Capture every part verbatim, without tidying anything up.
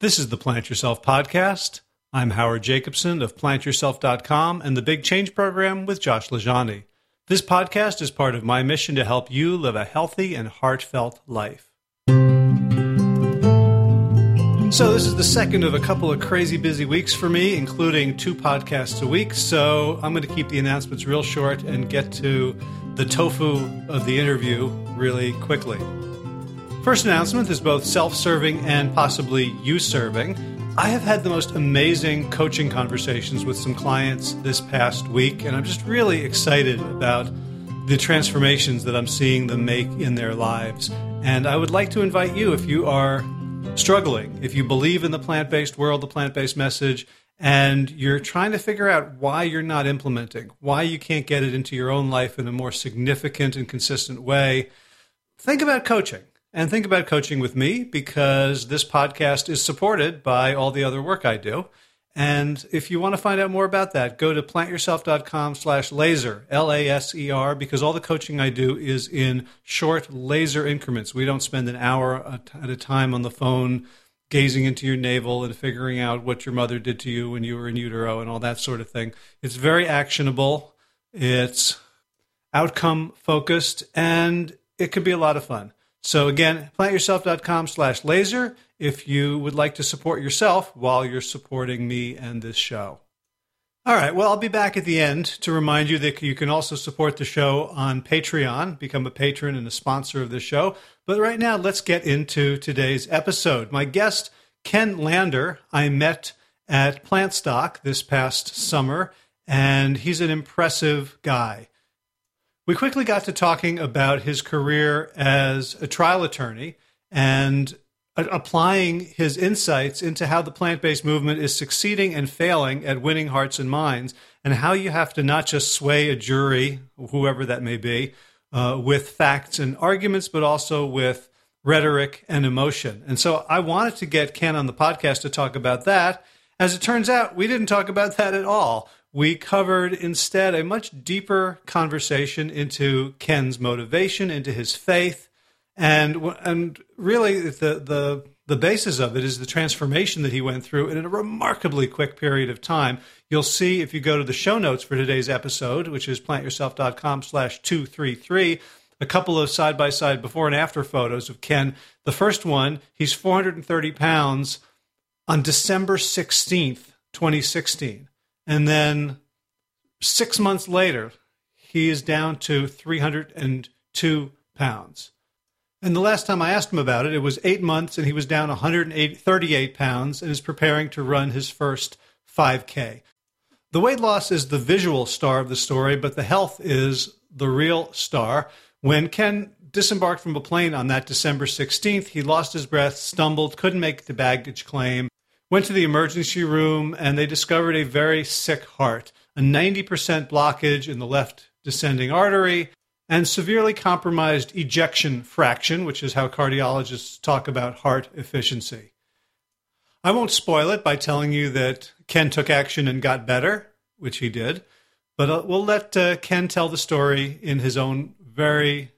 This is the Plant Yourself podcast. I'm Howard Jacobson of plant yourself dot com and the Big Change Program with Josh LaJaunie. This podcast is part of my mission to help you live a healthy and heartfelt life. So this is the second of a couple of crazy busy weeks for me, including two podcasts a week. So I'm going to keep the announcements real short and get to the tofu of the interview really quickly. First announcement is both self-serving and possibly you-serving. I have had the most amazing coaching conversations with some clients this past week, and I'm just really excited about the transformations that I'm seeing them make in their lives. And I would like to invite you, if you are struggling, if you believe in the plant-based world, the plant-based message, and you're trying to figure out why you're not implementing, why you can't get it into your own life in a more significant and consistent way, think about coaching. And think about coaching with me, because this podcast is supported by all the other work I do. And if you want to find out more about that, go to plant yourself dot com slash laser, L A S E R, because all the coaching I do is in short laser increments. We don't spend an hour at a time on the phone gazing into your navel and figuring out what your mother did to you when you were in utero and all that sort of thing. It's very actionable. It's outcome focused, and it could be a lot of fun. So again, plant yourself dot com slash laser if you would like to support yourself while you're supporting me and this show. All right, well, I'll be back at the end to remind you that you can also support the show on Patreon, become a patron and a sponsor of the show. But right now, let's get into today's episode. My guest, Ken Lander, I met at Plant Stock this past summer, and he's an impressive guy. We quickly got to talking about his career as a trial attorney and applying his insights into how the plant-based movement is succeeding and failing at winning hearts and minds, and how you have to not just sway a jury, whoever that may be, uh, with facts and arguments, but also with rhetoric and emotion. And so I wanted to get Ken on the podcast to talk about that. As it turns out, we didn't talk about that at all. We covered instead a much deeper conversation into Ken's motivation, into his faith, and and really the the the basis of it is the transformation that he went through in a remarkably quick period of time. You'll see if you go to the show notes for today's episode, which is plant yourself dot com slash two thirty-three, a couple of side-by-side before and after photos of Ken. The first one, he's four hundred thirty pounds on December sixteenth, twenty sixteen. And then six months later, he is down to three hundred two pounds. And the last time I asked him about it, it was eight months, and he was down one hundred thirty-eight pounds and is preparing to run his first five K. The weight loss is the visual star of the story, but the health is the real star. When Ken disembarked from a plane on that December sixteenth, he lost his breath, stumbled, couldn't make the baggage claim, went to the emergency room, and they discovered a very sick heart, a ninety percent blockage in the left descending artery, and severely compromised ejection fraction, which is how cardiologists talk about heart efficiency. I won't spoil it by telling you that Ken took action and got better, which he did, but we'll let uh, Ken tell the story in his own very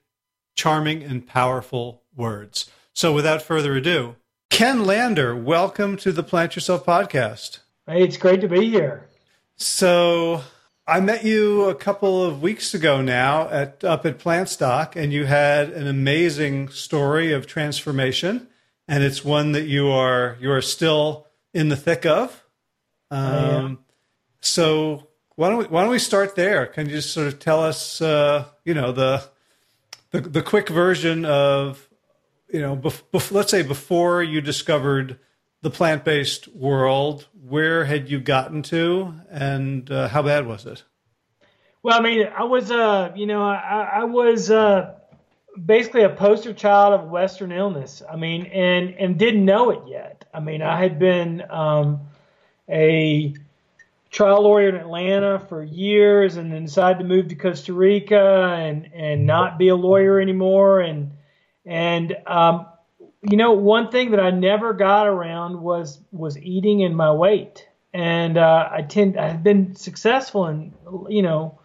charming and powerful words. So without further ado, Ken Lander, welcome to the Plant Yourself podcast. Hey, it's great to be here. So I met you a couple of weeks ago now at up at Plant Stock, and you had an amazing story of transformation, and it's one that you are you are still in the thick of. Um, so why don't we why don't we start there? Can you just sort of tell us, uh, you know, the, the the quick version of, you know, bef- bef- let's say before you discovered the plant-based world, where had you gotten to, and uh, how bad was it? Well, I mean, I was, uh, you know, I, I was uh, basically a poster child of Western illness. I mean, and and didn't know it yet. I mean, I had been um, a trial lawyer in Atlanta for years, and then decided to move to Costa Rica and and not be a lawyer anymore, and And, um, you know, one thing that I never got around was, was eating and my weight. And, uh, I tend, I've been successful in, you know,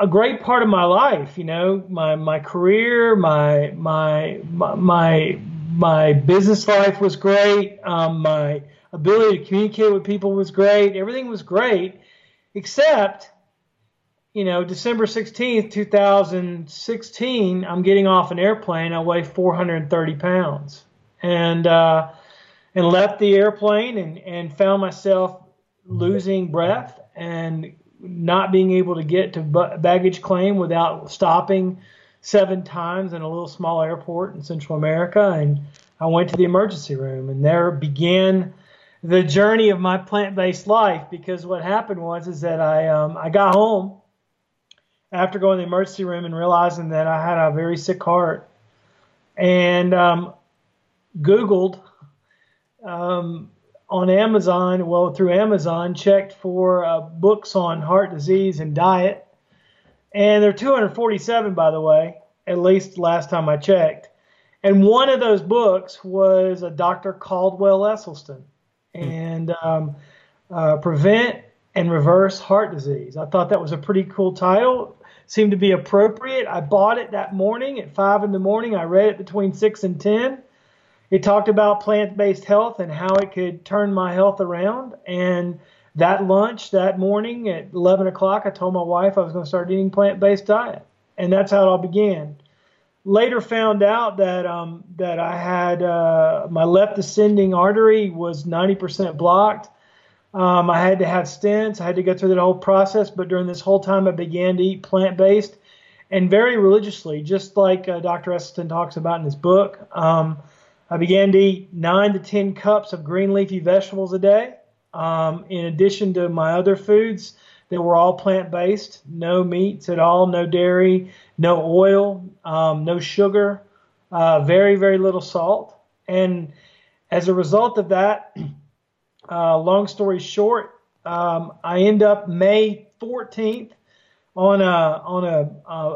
a great part of my life, you know, my, my career, my, my, my, my my business life was great. Um, my ability to communicate with people was great. Everything was great, except, you know, December sixteenth, two thousand sixteen, I'm getting off an airplane. I weigh four hundred thirty pounds, and uh, and left the airplane and, and found myself losing breath and not being able to get to baggage claim without stopping seven times in a little small airport in Central America. And I went to the emergency room, and there began the journey of my plant-based life, because what happened was is that I um, I got home after going to the emergency room and realizing that I had a very sick heart, and um, Googled um, on Amazon, well, through Amazon, checked for uh, books on heart disease and diet. And there are two hundred forty-seven, by the way, at least last time I checked. And one of those books was a Doctor Caldwell Esselstyn, and um, uh, Prevent and Reverse Heart Disease. I thought that was a pretty cool title. Seemed to be appropriate. I bought it that morning at five in the morning. I read it between six and ten. It talked about plant-based health and how it could turn my health around. And that lunch that morning at eleven o'clock, I told my wife I was going to start eating plant-based diet. And that's how it all began. Later found out that um, that I had uh, my left ascending artery was ninety percent blocked. Um, I had to have stents. I had to go through that whole process. But during this whole time, I began to eat plant-based and very religiously, just like uh, Doctor Esselstyn talks about in his book. Um, I began to eat nine to ten cups of green leafy vegetables a day, um, in addition to my other foods that were all plant-based, no meats at all, no dairy, no oil, um, no sugar, uh, very, very little salt. And as a result of that, Uh, long story short, um, I end up May fourteenth on a on a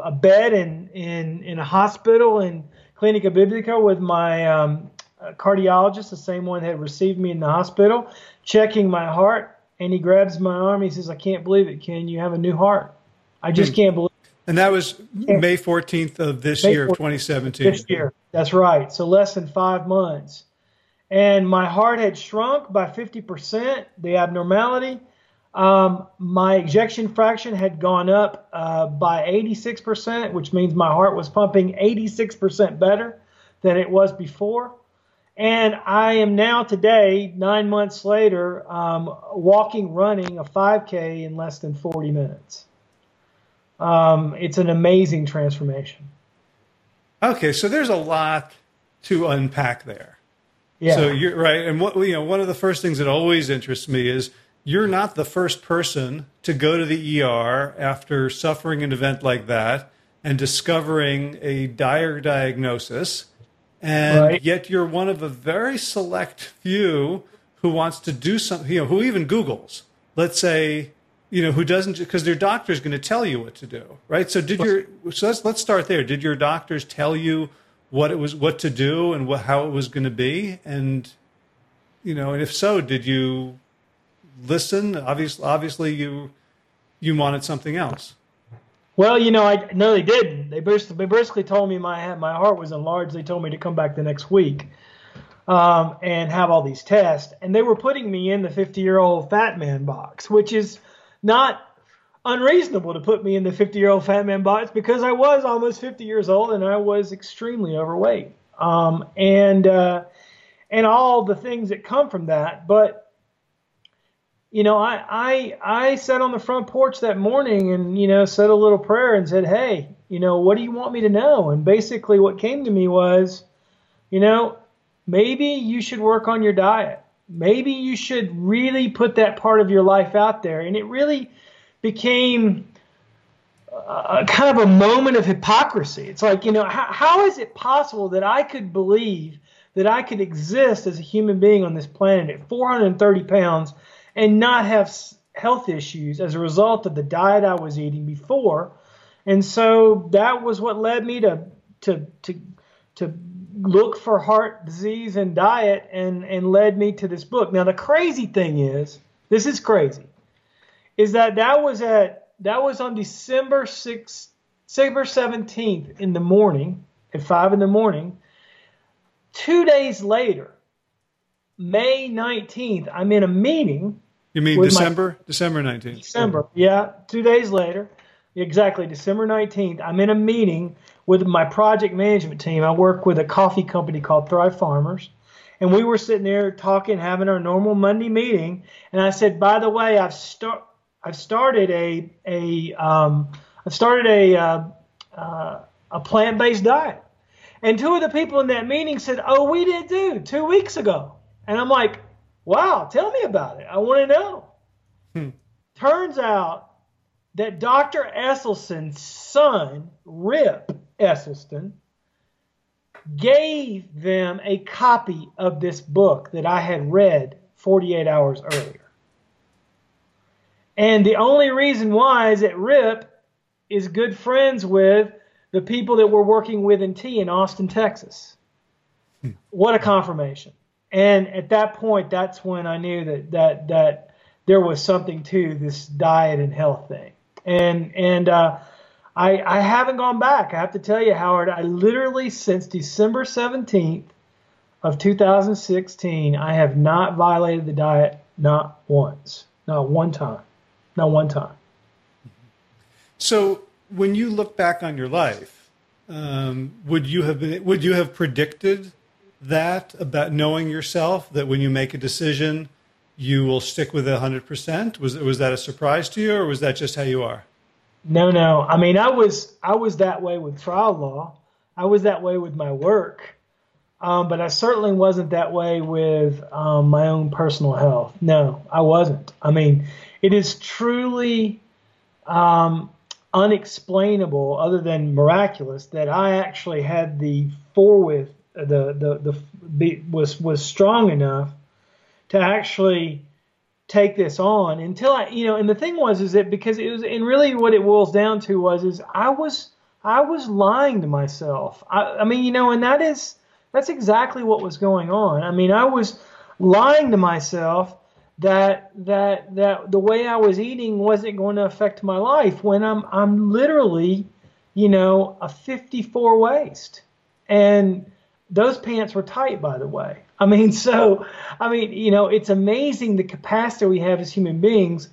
a bed in in, in a hospital in Clínica Bíblica with my um, cardiologist, the same one that had received me in the hospital, checking my heart, and he grabs my arm. He says, "I can't believe it, Ken. You have a new heart. I just hmm. can't believe it." And that was May fourteenth of this May year, of twenty seventeen. This year, that's right. So less than five months. And my heart had shrunk by fifty percent, the abnormality. Um, my ejection fraction had gone up uh, by eighty-six percent, which means my heart was pumping eighty-six percent better than it was before. And I am now today, nine months later, um, walking, running a five K in less than forty minutes. Um, it's an amazing transformation. Okay, so there's a lot to unpack there. Yeah. So you're right. And what, you know, one of the first things that always interests me is you're not the first person to go to the E R after suffering an event like that and discovering a dire diagnosis. And right. Yet you're one of a very select few who wants to do something, you know, who even Googles, let's say, you know, who doesn't, because their doctor is going to tell you what to do. Right. So did your, so let's, let's start there. Did your doctors tell you what it was, what to do, and what, how it was going to be, and you know, and if so, did you listen? Obviously, obviously, you you wanted something else. Well, you know, I no, they didn't. They basically, they basically told me my my heart was enlarged. They told me to come back the next week um, and have all these tests, and they were putting me in the fifty-year-old fat man box, which is not unreasonable to put me in the fifty-year-old fat man box because I was almost fifty years old and I was extremely overweight, um, and uh, and all the things that come from that. But you know, I I I sat on the front porch that morning and you know said a little prayer and said, "Hey, you know, what do you want me to know?" And basically, what came to me was, you know, maybe you should work on your diet. Maybe you should really put that part of your life out there, and it really became a kind of a moment of hypocrisy. It's like, you know, how, how is it possible that I could believe that I could exist as a human being on this planet at four hundred thirty pounds and not have health issues as a result of the diet I was eating before? And so that was what led me to to to to look for heart disease and diet, and and led me to this book. Now, the crazy thing is, this is crazy. Is that that was at that was on December sixth, December seventeenth in the morning at five in the morning. Two days later, May nineteenth, I'm in a meeting. You mean December? December nineteenth. December, yeah. Two days later. Exactly, December nineteenth, I'm in a meeting with my project management team. I work with a coffee company called Thrive Farmers. And we were sitting there talking, having our normal Monday meeting. And I said, by the way, I've, start, I've started a, a, um, I've started a, uh, uh, a plant-based diet. And two of the people in that meeting said, oh, we did do two weeks ago. And I'm like, wow, tell me about it. I want to know. Hmm. Turns out that Doctor Esselston's son, Rip Esselstyn, gave them a copy of this book that I had read forty-eight hours earlier. And the only reason why is that Rip is good friends with the people that we're working with in T in Austin, Texas. Hmm. What a confirmation. And at that point, that's when I knew that that that there was something to this diet and health thing. And and uh, I, I haven't gone back. I have to tell you, Howard, I literally since December seventeenth of two thousand sixteen, I have not violated the diet, not once, not one time, not one time. So when you look back on your life, um, would you have been, would you have predicted that about knowing yourself, that when you make a decision, you will stick with it one hundred percent? Was was that a surprise to you, or was that just how you are? No, no. I mean, I was I was that way with trial law. I was that way with my work, um, but I certainly wasn't that way with um, my own personal health. No, I wasn't. I mean, it is truly um, unexplainable, other than miraculous, that I actually had the forewith. The, the the the was was strong enough to actually take this on until I you know and the thing was is that because it was and really what it boils down to was is I was I was lying to myself. I, I mean you know and that is that's exactly what was going on. I mean I was lying to myself that that that the way I was eating wasn't going to affect my life when I'm I'm literally you know a fifty-four waist, and those pants were tight, by the way. I mean, so, I mean, you know, it's amazing the capacity we have as human beings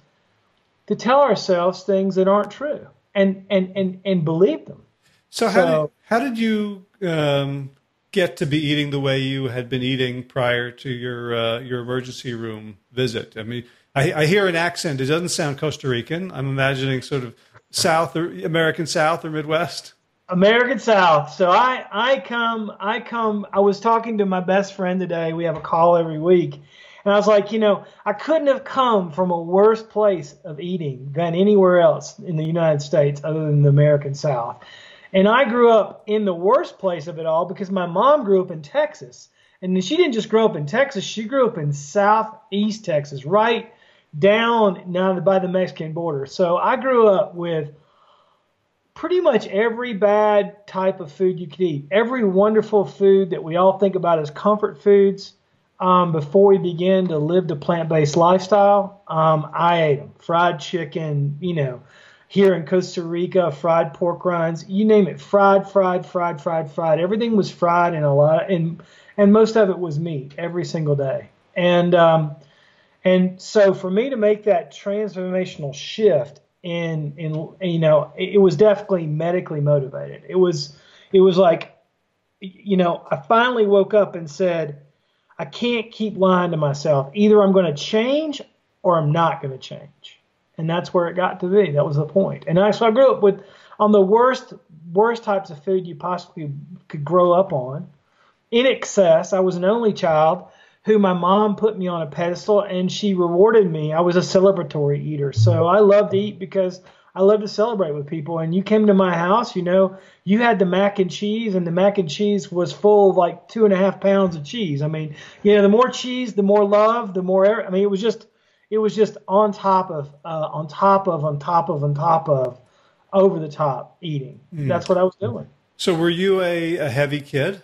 to tell ourselves things that aren't true and and, and, and believe them. So, so how, did, how did you um, get to be eating the way you had been eating prior to your uh, your emergency room visit? I mean, I, I hear an accent. It doesn't sound Costa Rican. I'm imagining sort of South or American South or Midwest. American South. So I, I come, I come, I was talking to my best friend today. We have a call every week. And I was like, you know, I couldn't have come from a worse place of eating than anywhere else in the United States other than the American South. And I grew up in the worst place of it all because my mom grew up in Texas. And she didn't just grow up in Texas. She grew up in Southeast Texas, right down now by the Mexican border. So I grew up with pretty much every bad type of food you could eat, every wonderful food that we all think about as comfort foods um, before we begin to live the plant-based lifestyle, um, I ate them. Fried chicken, you know, here in Costa Rica, fried pork rinds, you name it, fried, fried, fried, fried, fried. Everything was fried and a lot, and and most of it was meat every single day. And um, and so for me to make that transformational shift, And, and, and, you know, it, it was definitely medically motivated. It was, it was like, you know, I finally woke up and said, I can't keep lying to myself. Either I'm going to change or I'm not going to change. And that's where it got to be. That was the point. And I, so I grew up with on the worst, worst types of food you possibly could grow up on in excess. I was an only child who my mom put me on a pedestal, and she rewarded me. I was a celebratory eater, so I love to eat because I love to celebrate with people. And you came to my house, you know, you had the mac and cheese, and the mac and cheese was full of like two and a half pounds of cheese. I mean, you know, the more cheese, the more love, the more. I mean, it was just, it was just on top of, uh, on top of, on top of, on top of, over the top eating. Mm. That's what I was doing. So, were you a, a heavy kid?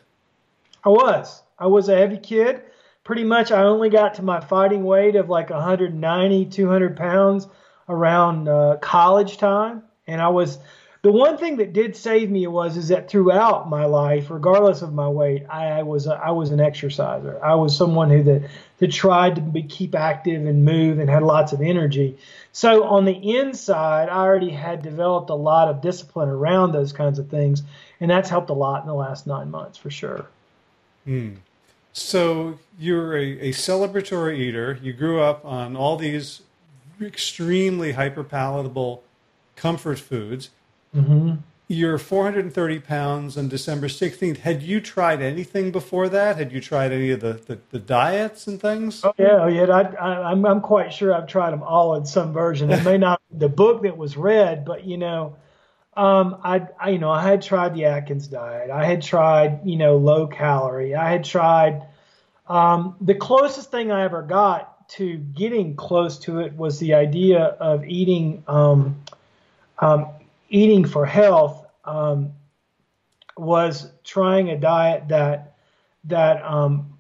I was. I was a heavy kid. Pretty much I only got to my fighting weight of like one ninety, two hundred pounds around uh, college time. And I was The one thing that did save me was is that throughout my life, regardless of my weight, I was a, I was an exerciser. I was someone who that, that tried to be, keep active and move and had lots of energy. So on the inside, I already had developed a lot of discipline around those kinds of things, and that's helped a lot in the last nine months for sure. Mm. So you're a, a celebratory eater. You grew up on all these extremely hyperpalatable comfort foods. Mm-hmm. You're four hundred thirty pounds on December sixteenth. Had you tried anything before that? Had you tried any of the, the, the diets and things? Oh, yeah, yeah. I, I, I'm, I'm quite sure I've tried them all in some version. It may not be the book that was read, but, you know, um, I, I, you know, I had tried the Atkins diet. I had tried, you know, low calorie. I had tried um, the closest thing I ever got to getting close to it was the idea of eating um, um, eating for health um, was trying a diet that that um,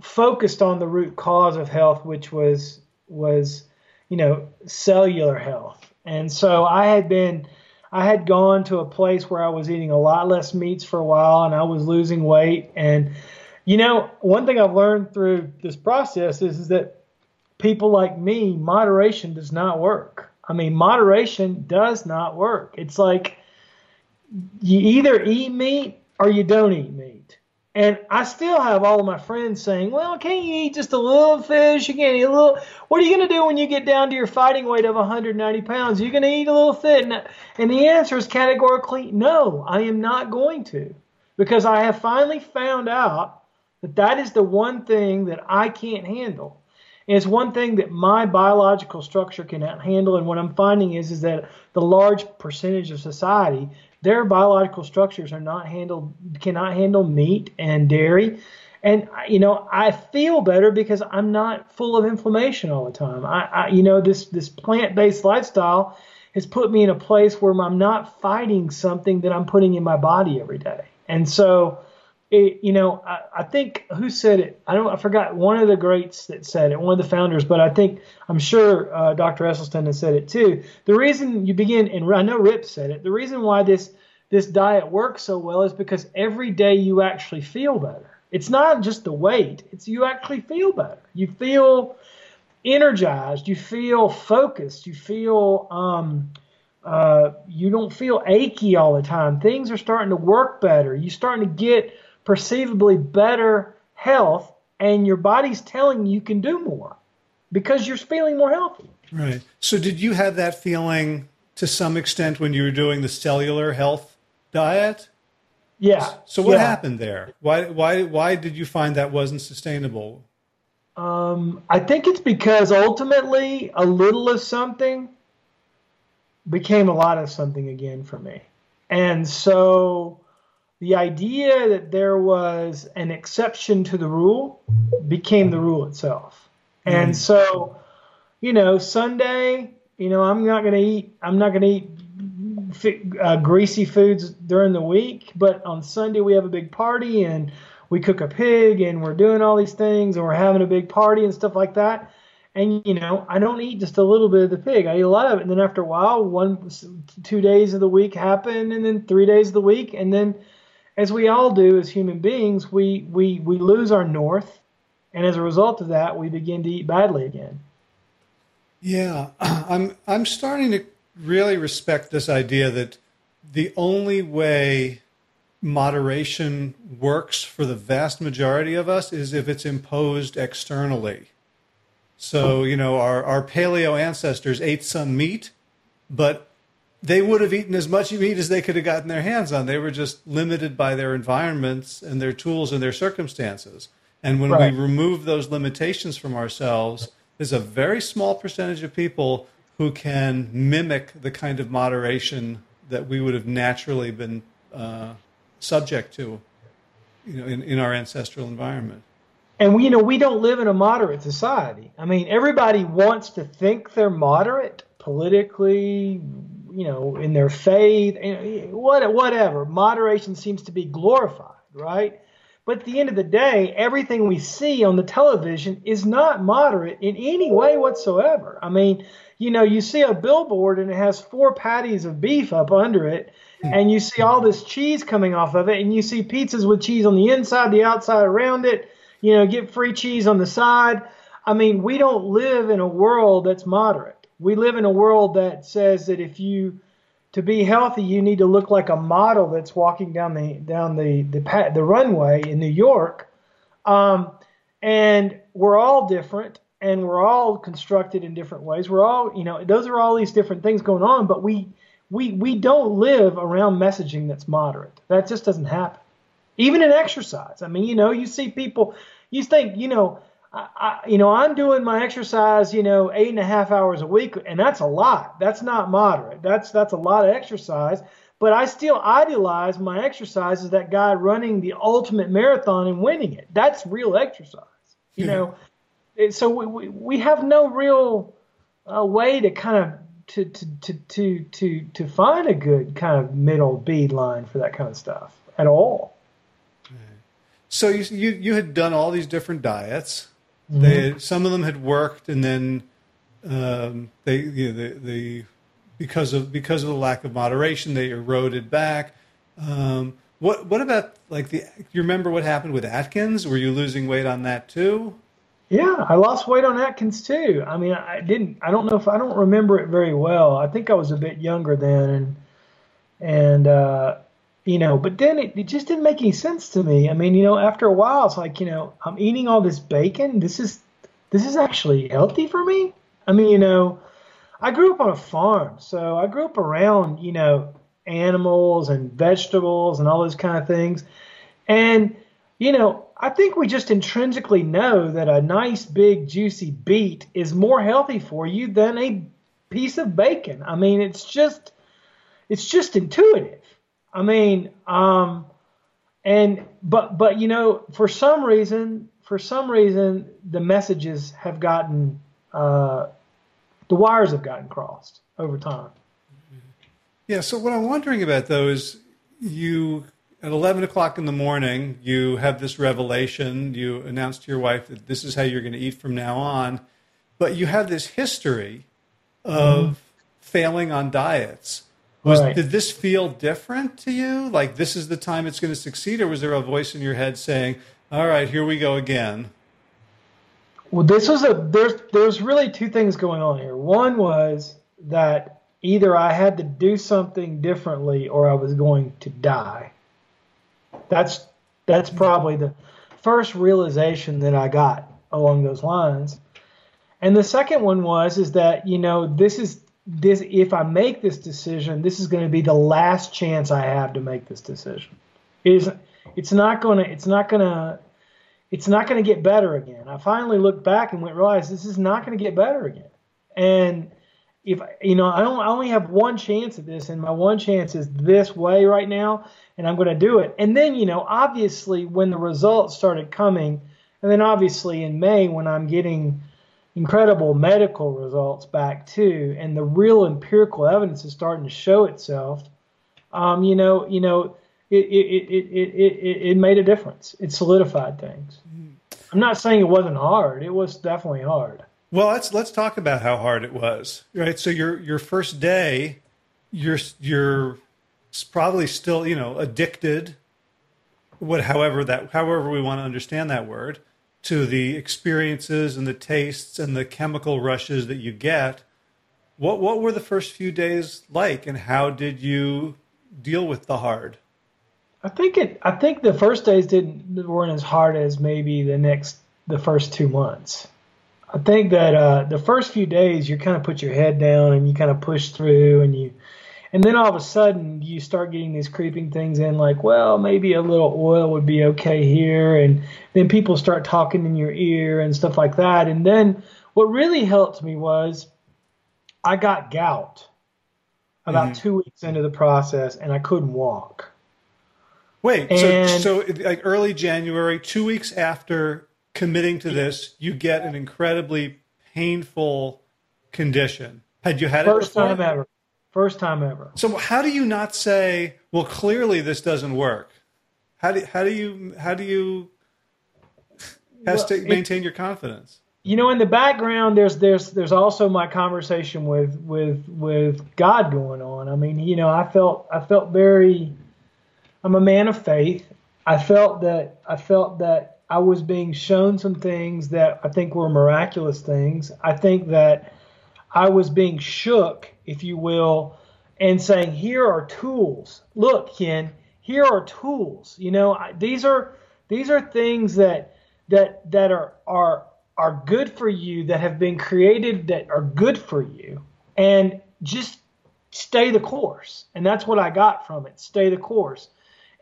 focused on the root cause of health, which was was you know cellular health. And so I had been I had gone to a place where I was eating a lot less meats for a while, and I was losing weight. And you know, one thing I've learned through this process is, is that people like me, moderation does not work. I mean, moderation does not work. It's like you either eat meat or you don't eat meat. And I still have all of my friends saying, well, can't you eat just a little fish? You can't eat a little. What are you going to do when you get down to your fighting weight of one hundred ninety pounds? You're going to eat a little fish. And the answer is categorically, no, I am not going to. Because I have finally found out that that is the one thing that I can't handle. And it's one thing that my biological structure cannot handle. And what I'm finding is, is that the large percentage of society, their biological structures are not handled, cannot handle meat and dairy. And, you know, I feel better because I'm not full of inflammation all the time. I, I you know, this, this plant-based lifestyle has put me in a place where I'm not fighting something that I'm putting in my body every day. And so It, you know, I, I think who said it? I don't. I forgot one of the greats that said it, one of the founders. But I think I'm sure uh, Doctor Esselstyn has said it too. The reason you begin, and I know Rip said it. The reason why this this diet works so well is because every day you actually feel better. It's not just the weight. It's you actually feel better. You feel energized. You feel focused. You feel. Um, uh, you don't feel achy all the time. Things are starting to work better. You're starting to get perceivably better health, and your body's telling you can do more because you're feeling more healthy. Right. So did you have that feeling to some extent when you were doing the cellular health diet? Yeah. So what yeah. happened there? Why, why, why did you find that wasn't sustainable? Um, I think it's because ultimately a little of something became a lot of something again for me. And so the idea that there was an exception to the rule became the rule itself. And so, you know, Sunday, you know, I'm not going to eat, I'm not going to eat uh, greasy foods during the week, but on Sunday we have a big party and we cook a pig and we're doing all these things and we're having a big party and stuff like that. And, you know, I don't eat just a little bit of the pig. I eat a lot of it. And then after a while, one, two days of the week happen, and then three days of the week. And then, as we all do as human beings, we, we, we lose our north, and as a result of that, we begin to eat badly again. Yeah, I'm, I'm starting to really respect this idea that the only way moderation works for the vast majority of us is if it's imposed externally. So, you know, our, our paleo ancestors ate some meat, but they would have eaten as much meat as they could have gotten their hands on. They were just limited by their environments and their tools and their circumstances. And when right. we remove those limitations from ourselves, there's a very small percentage of people who can mimic the kind of moderation that we would have naturally been uh, subject to, you know, in, in our ancestral environment. And, we, you know, we don't live in a moderate society. I mean, everybody wants to think they're moderate politically, you know, in their faith, whatever. Moderation seems to be glorified, right? But at the end of the day, everything we see on the television is not moderate in any way whatsoever. I mean, you know, you see a billboard and it has four patties of beef up under it, and you see all this cheese coming off of it, and you see pizzas with cheese on the inside, the outside, around it, you know, get free cheese on the side. I mean, we don't live in a world that's moderate. We live in a world that says that if you, to be healthy, you need to look like a model that's walking down the down the the, the runway in New York. Um, and we're all different, and we're all constructed in different ways. We're all, you know, those are all these different things going on, but we We we don't live around messaging that's moderate. That just doesn't happen. Even in exercise. I mean, you know, you see people, you think, you know, I, I, you know, I'm doing my exercise, you know, eight and a half hours a week, and that's a lot. That's not moderate. That's that's a lot of exercise. But I still idealize my exercise as that guy running the ultimate marathon and winning it. That's real exercise, you know. So we, we we have no real uh, way to kind of. To, to, to, to, to, to find a good kind of middle bead line for that kind of stuff at all. So you, you, you had done all these different diets. Mm-hmm. They, some of them had worked, and then um, they, you know, they, they, because of, because of the lack of moderation, they eroded back. Um, what, what about like the, you remember what happened with Atkins? Were you losing weight on that too? Yeah, I lost weight on Atkins too. I mean, I didn't. I don't know if I don't remember it very well. I think I was a bit younger then, and and uh, you know, but then it, it just didn't make any sense to me. I mean, you know, after a while, it's like, you know, I'm eating all this bacon. This is this is actually healthy for me. I mean, you know, I grew up on a farm, so I grew up around, you know, animals and vegetables and all those kind of things, and you know, I think we just intrinsically know that a nice, big, juicy beet is more healthy for you than a piece of bacon. I mean, it's just, it's just intuitive. I mean, um, and, but, but, you know, for some reason, for some reason, the messages have gotten, uh, the wires have gotten crossed over time. Yeah. So what I'm wondering about though is you, at eleven o'clock in the morning, you have this revelation. You announce to your wife that this is how you're going to eat from now on. But you have this history of mm-hmm. failing on diets. Was, right. Did this feel different to you? Like, this is the time it's going to succeed? Or was there a voice in your head saying, all right, here we go again? Well, this was a, there's, there's really two things going on here. One was that either I had to do something differently or I was going to die. That's that's probably the first realization that I got along those lines. And the second one was is that, you know, this is this if I make this decision, this is going to be the last chance I have to make this decision. It is it's not going to it's not going to it's not going to get better again. I finally looked back and went, realize this is not going to get better again. And if you know, I don't I only have one chance at this, and my one chance is this way right now, and I'm going to do it. And then, you know, obviously when the results started coming, and then obviously in May when I'm getting incredible medical results back too, and the real empirical evidence is starting to show itself, um, you know, you know, it it it it it it made a difference. It solidified things. I'm not saying it wasn't hard. It was definitely hard. Well, let's let's talk about how hard it was, right? So your your first day, you're you're probably still, you know, addicted, what however that however we want to understand that word, to the experiences and the tastes and the chemical rushes that you get. What what were the first few days like, and how did you deal with the hard? I think it. I think the first days didn't weren't as hard as maybe the next the first two months. I think that uh, the first few days you kind of put your head down and you kind of push through, and you, and then all of a sudden you start getting these creeping things in, like, well, maybe a little oil would be okay here, and then people start talking in your ear and stuff like that. And then what really helped me was I got gout about mm-hmm. two weeks into the process, and I couldn't walk. Wait, and, so so like early January, two weeks after committing to this, you get an incredibly painful condition. Had you had it before? First time ever. First time ever. So how do you not say, well, clearly this doesn't work? How do how do you how do you hashtag well, maintain your confidence? You know, in the background, there's there's there's also my conversation with with with God going on. I mean, you know, I felt I felt very. I'm a man of faith. I felt that I felt that I was being shown some things that I think were miraculous things. I think that I was being shook, if you will, and saying, "Here are tools. Look, Ken. Here are tools. You know, I, these are these are things that that that are are." are good for you, that have been created, that are good for you, and just stay the course." And that's what I got from it. Stay the course.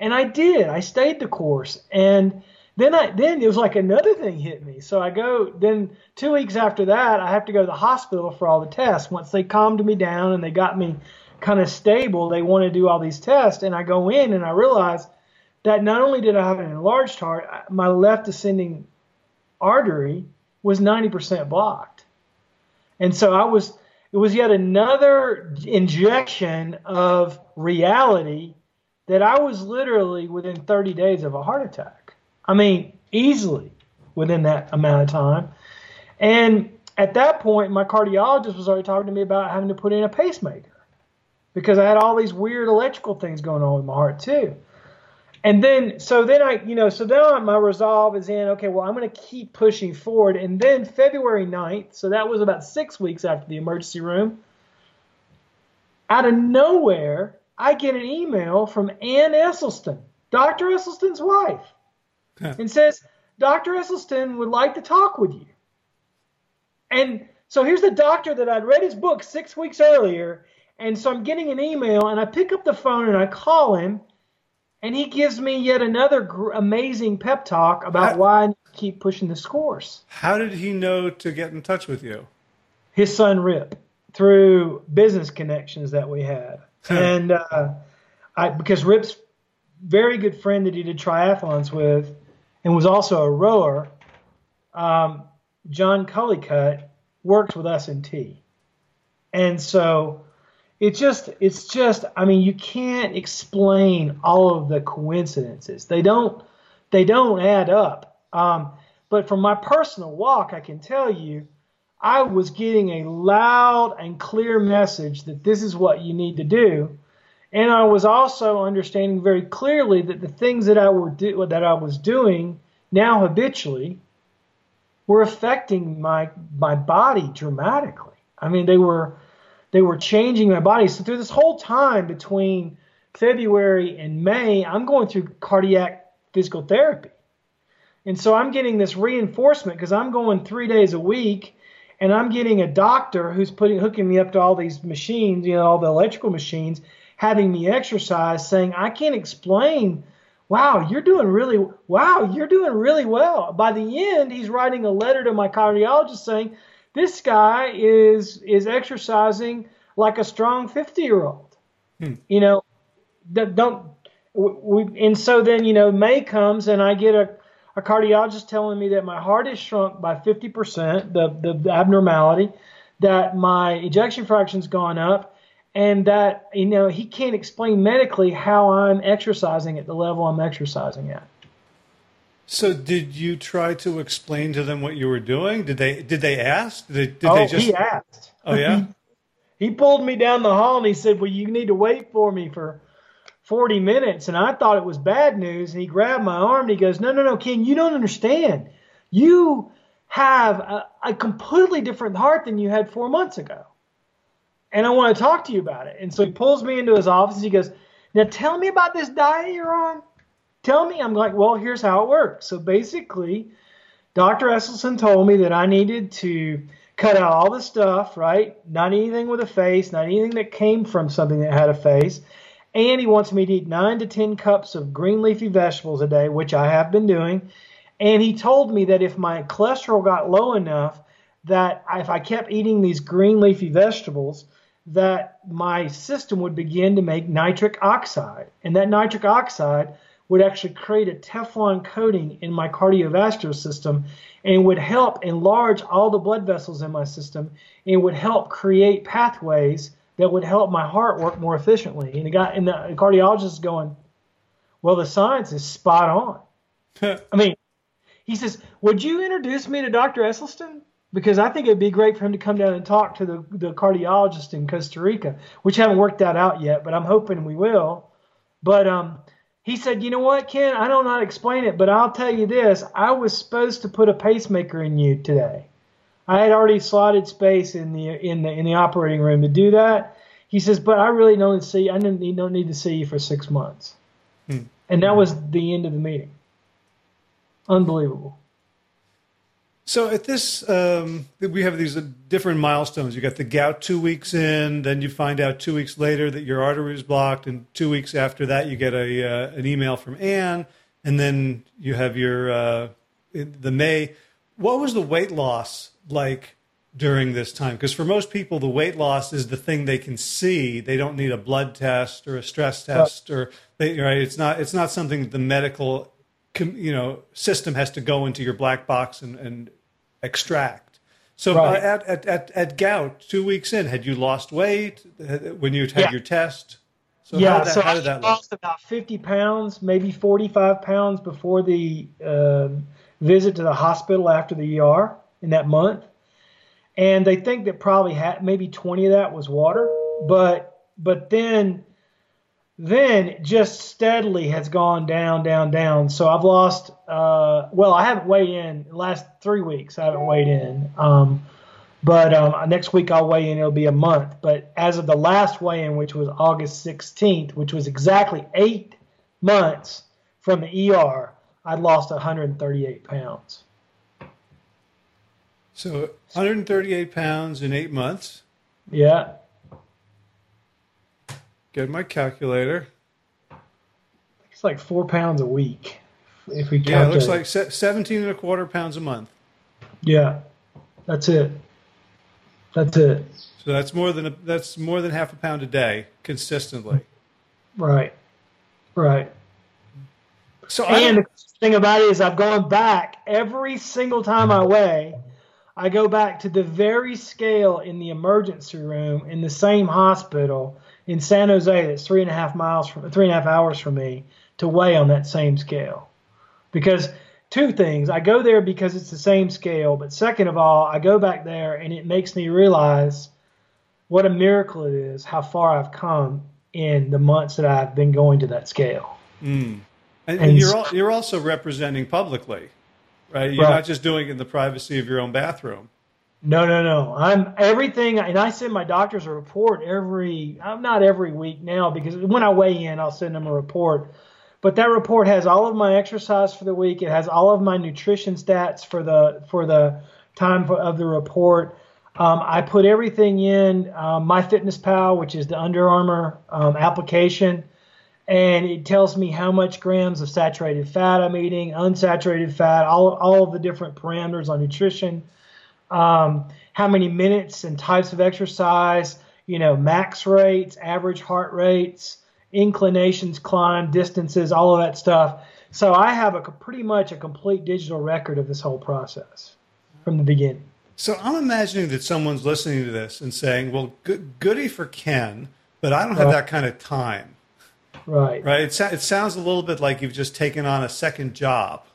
And I did, I stayed the course. And then I, then it was like another thing hit me. So I go, then two weeks after that, I have to go to the hospital for all the tests. Once they calmed me down and they got me kind of stable, they want to do all these tests. And I go in and I realize that not only did I have an enlarged heart, my left ascending artery was ninety percent blocked. And so I was, it was yet another injection of reality that I was literally within thirty days of a heart attack. I mean, easily within that amount of time. And at that point, my cardiologist was already talking to me about having to put in a pacemaker because I had all these weird electrical things going on with my heart too. And then, so then I, you know, so then my resolve is in, okay, well, I'm going to keep pushing forward. And then February ninth, so that was about six weeks after the emergency room, out of nowhere, I get an email from Ann Esselstyn, Doctor Esselstyn's wife, huh. and says, "Doctor Esselstyn would like to talk with you." And so here's the doctor that I'd read his book six weeks earlier. And so I'm getting an email, and I pick up the phone and I call him. And he gives me yet another gr- amazing pep talk about how, why I keep pushing this course. How did he know to get in touch with you? His son, Rip, through business connections that we had. and uh, I, because Rip's very good friend that he did triathlons with and was also a rower, um, John Cullycutt, worked with S and T. And so... It's just, it's just, I mean, you can't explain all of the coincidences. They don't, they don't add up. Um, but from my personal walk, I can tell you, I was getting a loud and clear message that this is what you need to do. And I was also understanding very clearly that the things that I were do, that I was doing now habitually were affecting my, my body dramatically. I mean, they were, They were changing my body. So through this whole time between February and May, I'm going through cardiac physical therapy. And so I'm getting this reinforcement because I'm going three days a week, and I'm getting a doctor who's putting hooking me up to all these machines, you know, all the electrical machines, having me exercise, saying, "I can't explain. Wow, you're doing really wow, you're doing really well." By the end, he's writing a letter to my cardiologist saying, "This guy is is exercising like a strong fifty-year-old. Hmm. You know, don't we, and so then, you know, May comes and I get a, a cardiologist telling me that my heart is shrunk by fifty percent, the, the, the abnormality, that my ejection fraction's gone up, and that, you know, he can't explain medically how I'm exercising at the level I'm exercising at. So did you try to explain to them what you were doing? Did they did they ask? Did they, did oh, they just... he asked. Oh, yeah? He pulled me down the hall and he said, "Well, you need to wait for me for forty minutes. And I thought it was bad news. And he grabbed my arm and he goes, "No, no, no, Ken, you don't understand. You have a, a completely different heart than you had four months ago. And I want to talk to you about it." And so he pulls me into his office. And he goes, "Now tell me about this diet you're on. Tell me." I'm like, "Well, here's how it works." So basically, Doctor Esselstyn told me that I needed to cut out all the stuff, right? Not anything with a face, not anything that came from something that had a face. And he wants me to eat nine to ten cups of green leafy vegetables a day, which I have been doing. And he told me that if my cholesterol got low enough, that if I kept eating these green leafy vegetables, that my system would begin to make nitric oxide. And that nitric oxide would actually create a Teflon coating in my cardiovascular system and would help enlarge all the blood vessels in my system and would help create pathways that would help my heart work more efficiently. And the guy, and the cardiologist is going, Well, the science is spot on. I mean, he says, would you introduce me to Doctor Esselstyn? Because I think it'd be great for him to come down and talk to the, the cardiologist in Costa Rica, which haven't worked that out yet, but I'm hoping we will. But um, he said, you know what, Ken, I don't know how to explain it, but I'll tell you this. I was supposed to put a pacemaker in you today. I had already slotted space in the in the in the operating room to do that. He says, but I really don't see I don't need, don't need to see you for six months. Hmm. And that was the end of the meeting. Unbelievable. So at this, um, we have these different milestones. You got the gout two weeks in, then you find out two weeks later that your artery is blocked, and two weeks after that you get a uh, an email from Ann, and then you have your uh, the May. What was the weight loss like during this time? Because for most people, the weight loss is the thing they can see. They don't need a blood test or a stress test, or they, right? It's not it's not something that the medical you know system has to go into your black box and. and extract. So right. at, at, at, at gout, two weeks in, had you lost weight when you had yeah. your test? So yeah, how did that, so how did that I lost look? About fifty pounds, maybe forty-five pounds before the uh, visit to the hospital after the E R in that month. And they think that probably had, maybe twenty of that was water. But, but then, then it just steadily has gone down, down, down. So I've lost, uh, well, I haven't weighed in the last three weeks. I haven't weighed in. Um, but um, next week I'll weigh in. It'll be a month. But as of the last weigh-in, which was August sixteenth, which was exactly eight months from the E R, I'd lost one hundred thirty-eight pounds. So one hundred thirty-eight pounds in eight months? Yeah. Get my calculator. It's like four pounds a week. If we calculate. Yeah, it looks like seventeen and a quarter pounds a month. Yeah, that's it. That's it. So that's more than a, that's more than half a pound a day consistently. Right, right. So and I, the thing about it is, I've gone back every single time I weigh. I go back to the very scale in the emergency room in the same hospital. In San Jose, that's three and a half miles from three and a half hours from me to weigh on that same scale, because two things: I go there because it's the same scale, but second of all, I go back there and it makes me realize what a miracle it is how far I've come in the months that I've been going to that scale. Mm. And, and, and you're al you're also representing publicly, right? You're right. Not just doing it in the privacy of your own bathroom. No, no, no. I'm everything, and I send my doctors a report every, I'm not every week now, because when I weigh in, I'll send them a report. But that report has all of my exercise for the week. It has all of my nutrition stats for the for the time for, of the report. Um, I put everything in um, MyFitnessPal, which is the Under Armour um, application, and it tells me how much grams of saturated fat I'm eating, unsaturated fat, all all of the different parameters on nutrition. Um, how many minutes and types of exercise, you know, max rates, average heart rates, inclinations, climb, distances, all of that stuff. So I have a pretty much a complete digital record of this whole process from the beginning. So I'm imagining that someone's listening to this and saying, well, good, goody for Ken, but I don't have right. that kind of time. Right. Right. It, it sounds a little bit like you've just taken on a second job.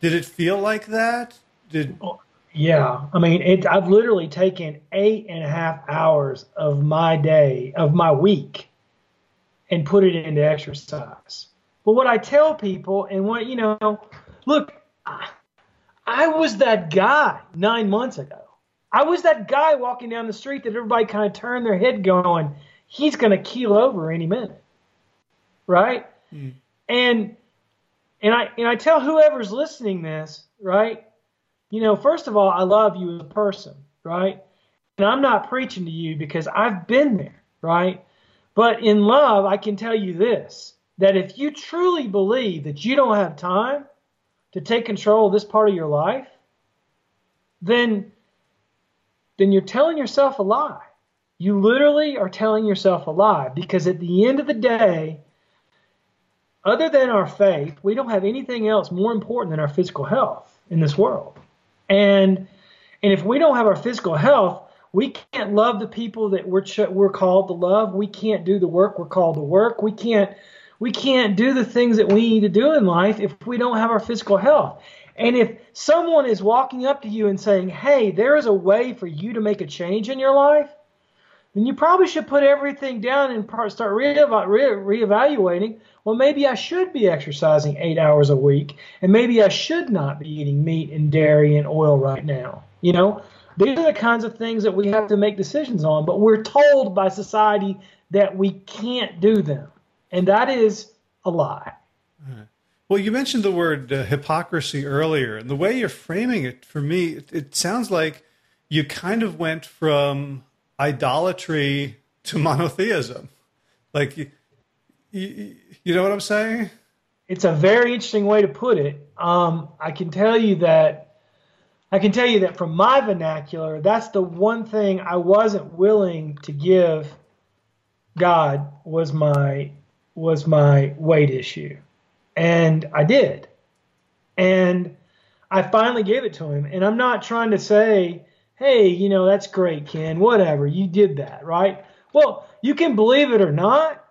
Did it feel like that? Did... Oh. Yeah, I mean, it, I've literally taken eight and a half hours of my day, of my week, and put it into exercise. But what I tell people, and what, you know, look, I, I was that guy nine months ago. I was that guy walking down the street that everybody kind of turned their head going, he's going to keel over any minute, right? Mm. And, and, I, and I tell whoever's listening this, right, you know, first of all, I love you as a person, right? And I'm not preaching to you because I've been there, right? But in love, I can tell you this, that if you truly believe that you don't have time to take control of this part of your life, then, then you're telling yourself a lie. You literally are telling yourself a lie, because at the end of the day, other than our faith, we don't have anything else more important than our physical health in this world. And and if we don't have our physical health, we can't love the people that we're ch we're called to love. We can't do the work we're called to work. We can't We can't do the things that we need to do in life if we don't have our physical health. And if someone is walking up to you and saying, hey, there is a way for you to make a change in your life, then you probably should put everything down and start reevaluating. Well, maybe I should be exercising eight hours a week, and maybe I should not be eating meat and dairy and oil right now. You know, these are the kinds of things that we have to make decisions on, but we're told by society that we can't do them. And that is a lie. Right. Well, you mentioned the word uh, hypocrisy earlier, and the way you're framing it, for me, it, it sounds like you kind of went from idolatry to monotheism. Like, you, you, you know what I'm saying? It's a very interesting way to put it. Um, I can tell you that I can tell you that from my vernacular, that's the one thing I wasn't willing to give God was my was my weight issue. And I did. And I finally gave it to him. And I'm not trying to say, hey, you know, that's great, Ken, whatever, you did that, right? Well, you can believe it or not,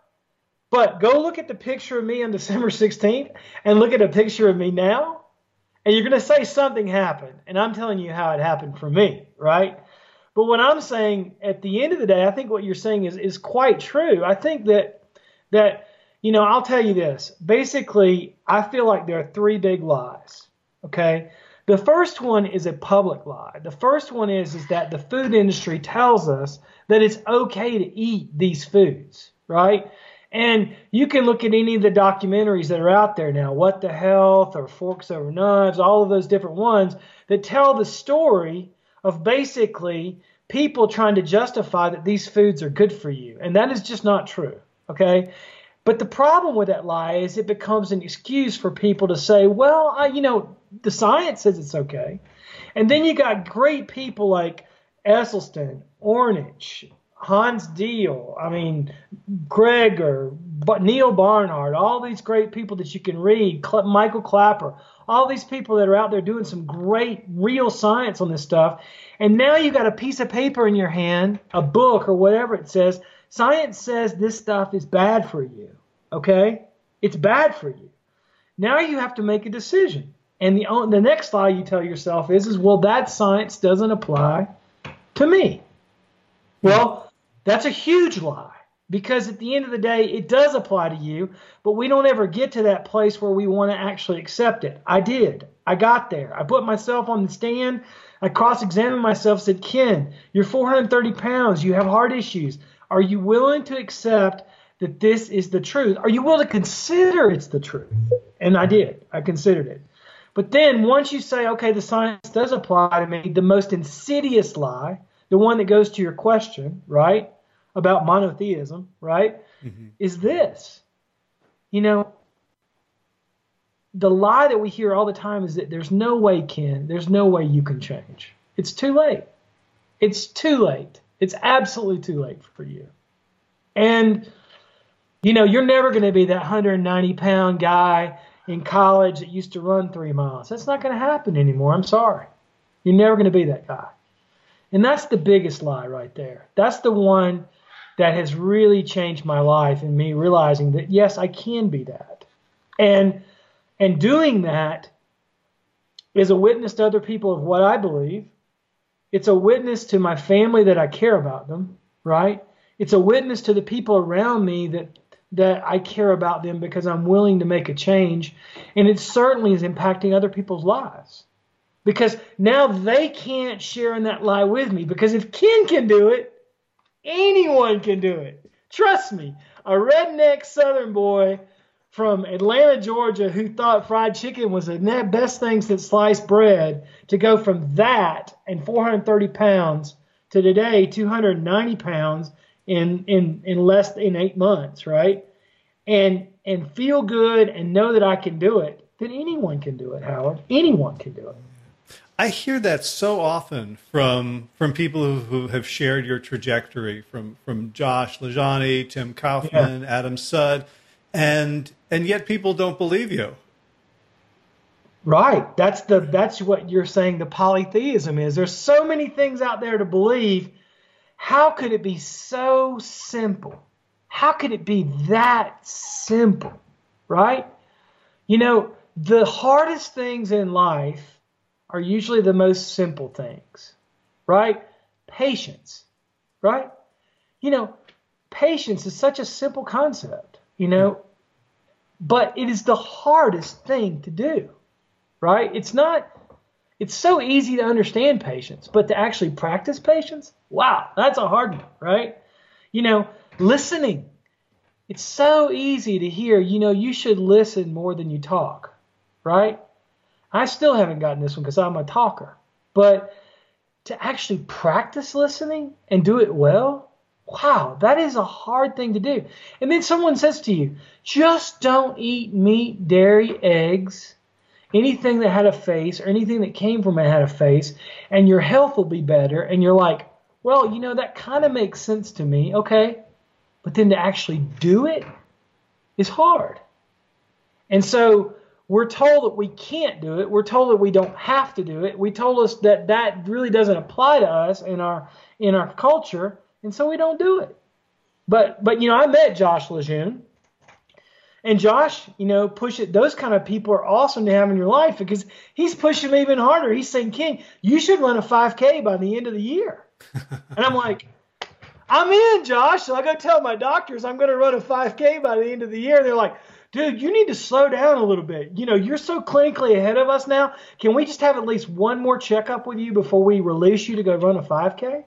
but go look at the picture of me on December sixteenth and look at a picture of me now. And you're going to say something happened, and I'm telling you how it happened for me, right? But what I'm saying at the end of the day, I think what you're saying is is quite true. I think that, that you know, I'll tell you this. Basically, I feel like there are three big lies, okay? The first one is a public lie. The first one is, is that the food industry tells us that it's okay to eat these foods, right? And you can look at any of the documentaries that are out there now, What the Health or Forks Over Knives, all of those different ones that tell the story of basically people trying to justify that these foods are good for you. And that is just not true, okay? But the problem with that lie is it becomes an excuse for people to say, well, I, you know, the science says it's okay. And then you got great people like Esselstyn, Ornish, Hans Deal, I mean, Greger, Neil Barnhart, all these great people that you can read, Michael Clapper, all these people that are out there doing some great real science on this stuff. And now you've got a piece of paper in your hand, a book or whatever it says, science says this stuff is bad for you, okay? It's bad for you. Now you have to make a decision. And the, the next lie you tell yourself is, is, well, that science doesn't apply to me. Well, that's a huge lie, because at the end of the day, it does apply to you, but we don't ever get to that place where we want to actually accept it. I did. I got there. I put myself on the stand. I cross-examined myself, said, Ken, you're four hundred thirty pounds. You have heart issues. Are you willing to accept that this is the truth? Are you willing to consider it's the truth? And I did. I considered it. But then once you say, okay, the science does apply to me, the most insidious lie, the one that goes to your question, right, about monotheism, right, mm-hmm. is this. You know, the lie that we hear all the time is that there's no way, Ken, there's no way you can change. It's too late. It's too late. It's absolutely too late for you. And, you know, you're never going to be that one hundred ninety pound guy in college that used to run three miles. That's not going to happen anymore. I'm sorry. You're never going to be that guy. And that's the biggest lie right there. That's the one that has really changed my life and me realizing that, yes, I can be that. And and doing that is a witness to other people of what I believe. It's a witness to my family that I care about them, right? It's a witness to the people around me that, that I care about them because I'm willing to make a change. And it certainly is impacting other people's lives. Because now they can't share in that lie with me. Because if Ken can do it, anyone can do it. Trust me, a redneck Southern boy from Atlanta, Georgia, who thought fried chicken was the best thing since sliced bread, to go from that and four hundred thirty pounds to today, two hundred ninety pounds in in in less than eight months, right? And and feel good and know that I can do it. Then anyone can do it, Howard. Anyone can do it. I hear that so often from from people who, who have shared your trajectory, from from Josh LaJaunie, Tim Kaufman, yeah. Adam Sudd, and and yet people don't believe you. Right. That's the that's what you're saying the polytheism is. There's so many things out there to believe. How could it be so simple? How could it be that simple, right? You know, the hardest things in life are usually the most simple things, right? Patience, right? You know, patience is such a simple concept, you know, but it is the hardest thing to do, right? It's not, it's so easy to understand patience, but to actually practice patience, wow, that's a hard one, right? You know, listening. It's so easy to hear, you know, you should listen more than you talk, right? I still haven't gotten this one because I'm a talker, but to actually practice listening and do it well, wow, that is a hard thing to do. And then someone says to you, just don't eat meat, dairy, eggs, anything that had a face or anything that came from it had a face, and your health will be better. And you're like, well, you know, that kind of makes sense to me, okay? But then to actually do it is hard. And so we're told that we can't do it. We're told that we don't have to do it. We told us that that really doesn't apply to us in our in our culture, and so we don't do it. But, but you know, I met Josh LaJaunie, and Josh, you know, push it. Those kind of people are awesome to have in your life because he's pushing me even harder. He's saying, King, you should run a five K by the end of the year. And I'm like, I'm in, Josh. So I go tell my doctors I'm going to run a five K by the end of the year. They're like, dude, you need to slow down a little bit. You know, you're so clinically ahead of us now. Can we just have at least one more checkup with you before we release you to go run a five K?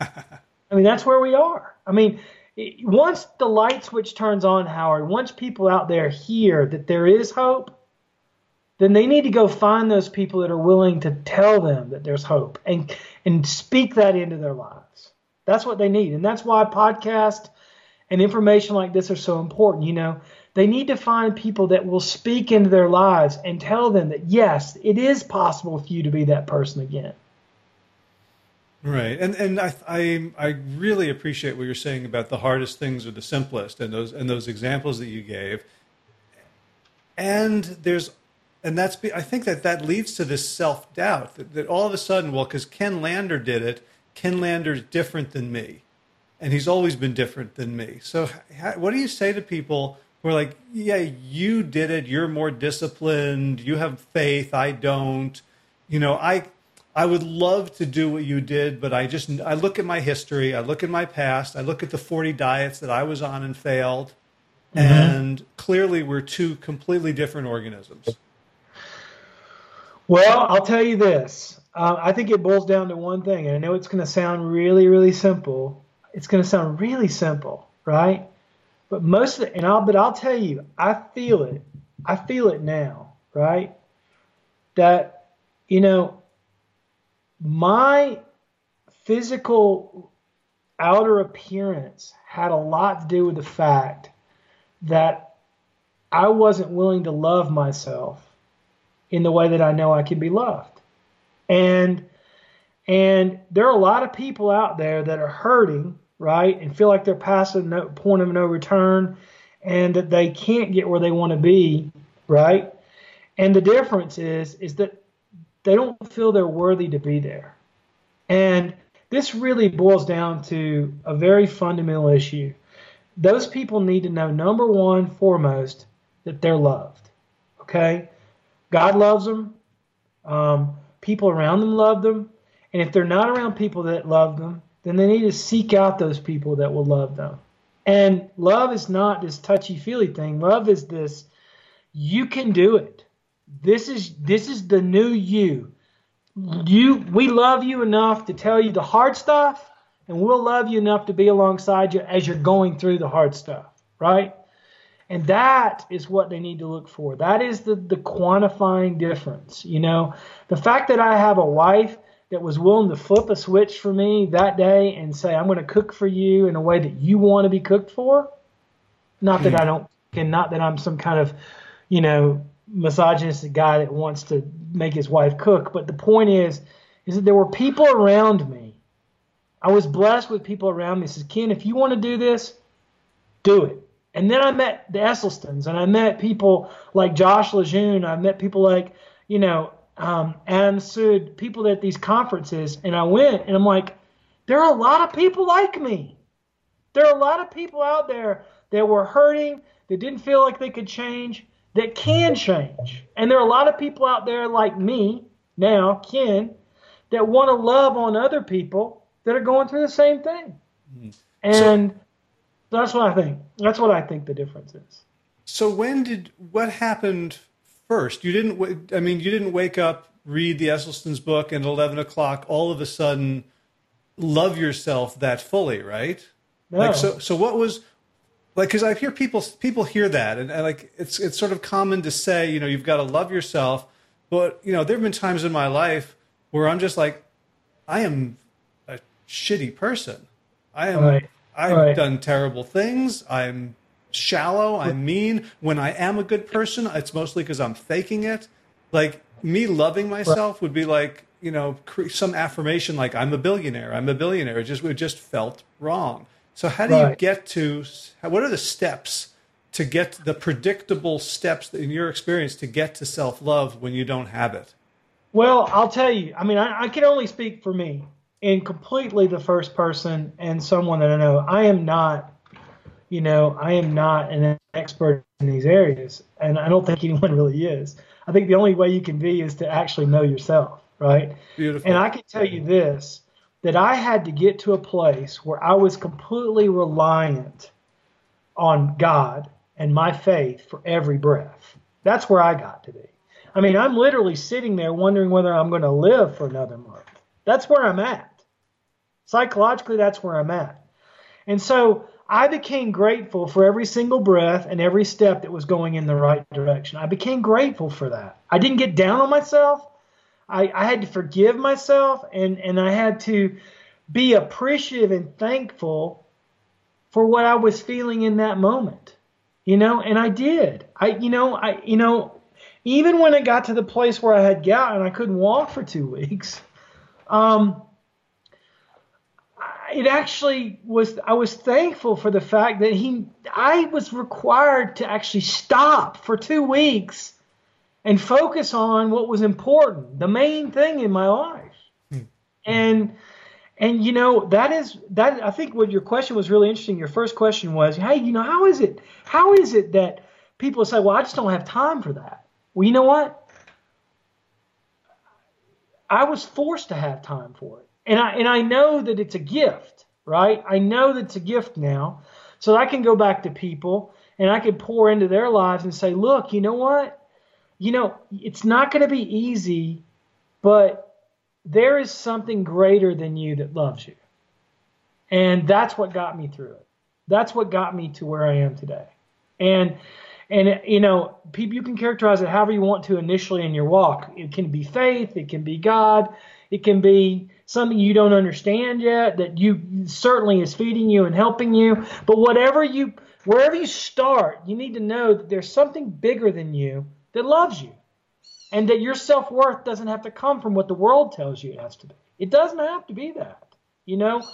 I mean, that's where we are. I mean, it, once the light switch turns on, Howard, once people out there hear that there is hope, then they need to go find those people that are willing to tell them that there's hope and and speak that into their lives. That's what they need. And that's why podcasts and information like this are so important. You know, they need to find people that will speak into their lives and tell them that, yes, it is possible for you to be that person again. Right. And and I I, I really appreciate what you're saying about the hardest things are the simplest, and those and those examples that you gave. And there's and that's I think that that leads to this self-doubt that, that all of a sudden, well, because Ken Lander did it, Ken Lander's different than me, and he's always been different than me. So how, what do you say to people who are like, yeah, you did it, you're more disciplined, you have faith, I don't. You know, I I would love to do what you did, but I just, I look at my history, I look at my past, I look at the forty diets that I was on and failed, mm-hmm. and clearly we're two completely different organisms. Well, I'll tell you this. Uh, I think it boils down to one thing, and I know it's going to sound really, really simple. It's going to sound really simple, right? But most of it, and I'll, but I'll tell you, I feel it. I feel it now, right? That, you know, my physical outer appearance had a lot to do with the fact that I wasn't willing to love myself in the way that I know I can be loved. And and there are a lot of people out there that are hurting, right, and feel like they're past the point of no return and that they can't get where they want to be, right? And the difference is is that they don't feel they're worthy to be there. And this really boils down to a very fundamental issue. Those people need to know, number one, foremost, that they're loved, okay? God loves them. Um People around them love them, and if they're not around people that love them, then they need to seek out those people that will love them. And love is not this touchy-feely thing. Love is this, you can do it. This is this is the new you. You, we love you enough to tell you the hard stuff, and we'll love you enough to be alongside you as you're going through the hard stuff, right? And that is what they need to look for. That is the, the quantifying difference. You know, the fact that I have a wife that was willing to flip a switch for me that day and say, I'm going to cook for you in a way that you want to be cooked for. Not that I don't, and not that I'm some kind of, you know, misogynistic guy that wants to make his wife cook. But the point is, is that there were people around me. I was blessed with people around me. I said, Ken, if you want to do this, do it. And then I met the Esselstyns, and I met people like Josh LaJaunie. I met people like, you know, um, Adam Sood, people at these conferences. And I went, and I'm like, there are a lot of people like me. There are a lot of people out there that were hurting, that didn't feel like they could change, that can change. And there are a lot of people out there like me now, Ken, that want to love on other people that are going through the same thing. Mm. And so, that's what I think. That's what I think the difference is. So when did, what happened first? You didn't, I mean, you didn't wake up, read the Esselstyn's book, and at eleven o'clock, all of a sudden, love yourself that fully, right? No. Like, so, so what was, like, because I hear people, people hear that, and, and like, it's, it's sort of common to say, you know, you've got to love yourself. But, you know, there have been times in my life where I'm just like, I am a shitty person. I am, right. I've right. done terrible things. I'm shallow. I'm mean. When I am a good person, it's mostly because I'm faking it. Like, me loving myself would be like, you know, some affirmation like, I'm a billionaire, I'm a billionaire. It just, it just felt wrong. So how do right. you get to, what are the steps to get, the predictable steps in your experience to get to self-love when you don't have it? Well, I'll tell you, I mean, I, I can only speak for me and completely the first person and someone that I know. I am not, you know, I am not an expert in these areas, and I don't think anyone really is. I think the only way you can be is to actually know yourself, right? Beautiful. And I can tell you this, that I had to get to a place where I was completely reliant on God and my faith for every breath. That's where I got to be. I mean, I'm literally sitting there wondering whether I'm going to live for another month. That's where I'm at. Psychologically, that's where I'm at. And so I became grateful for every single breath and every step that was going in the right direction. I became grateful for that. I didn't get down on myself. I, I had to forgive myself, and, and I had to be appreciative and thankful for what I was feeling in that moment, you know, and I did. I, you know, I, you know, even when I got to the place where I had gout and I couldn't walk for two weeks, um, it actually was, I was thankful for the fact that he, I was required to actually stop for two weeks and focus on what was important, the main thing in my life. Mm-hmm. And, and, you know, that is, that, I think what your question was really interesting. Your first question was, hey, you know, how is it, how is it that people say, well, I just don't have time for that. Well, you know what? I was forced to have time for it. And I, and I know that it's a gift, right? I know that it's a gift now. So that I can go back to people and I can pour into their lives and say, look, you know what? You know, it's not going to be easy, but there is something greater than you that loves you. And that's what got me through it. That's what got me to where I am today. And, and you know, people, you can characterize it however you want to initially in your walk. It can be faith. It can be God. It can be something you don't understand yet that you certainly is feeding you and helping you. But whatever you, wherever you start, you need to know that there's something bigger than you that loves you, and that your self-worth doesn't have to come from what the world tells you it has to be. It doesn't have to be that, you know?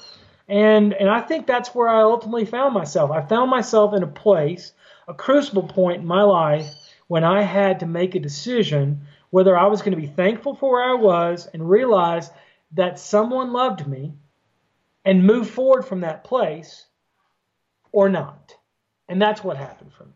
And and I think that's where I ultimately found myself. I found myself in a place, a crucible point in my life when I had to make a decision whether I was going to be thankful for where I was and realize that someone loved me and move forward from that place or not. And that's what happened for me.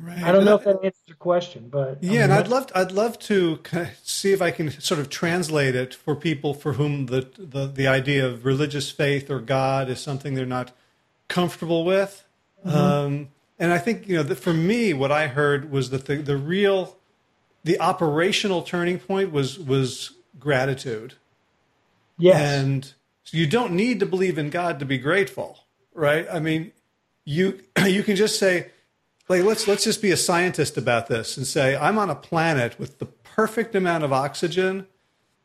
Right. I don't know if that answers your question, but yeah, I mean, and I'd love to, I'd love to see if I can sort of translate it for people for whom the, the the idea of religious faith or God is something they're not comfortable with. Mm-hmm. Um, and I think, you know, the, for me, what I heard was that the the real, the operational turning point was was gratitude. Yes, and so you don't need to believe in God to be grateful, right? I mean, you you can just say, like, let's let's just be a scientist about this and say, I'm on a planet with the perfect amount of oxygen,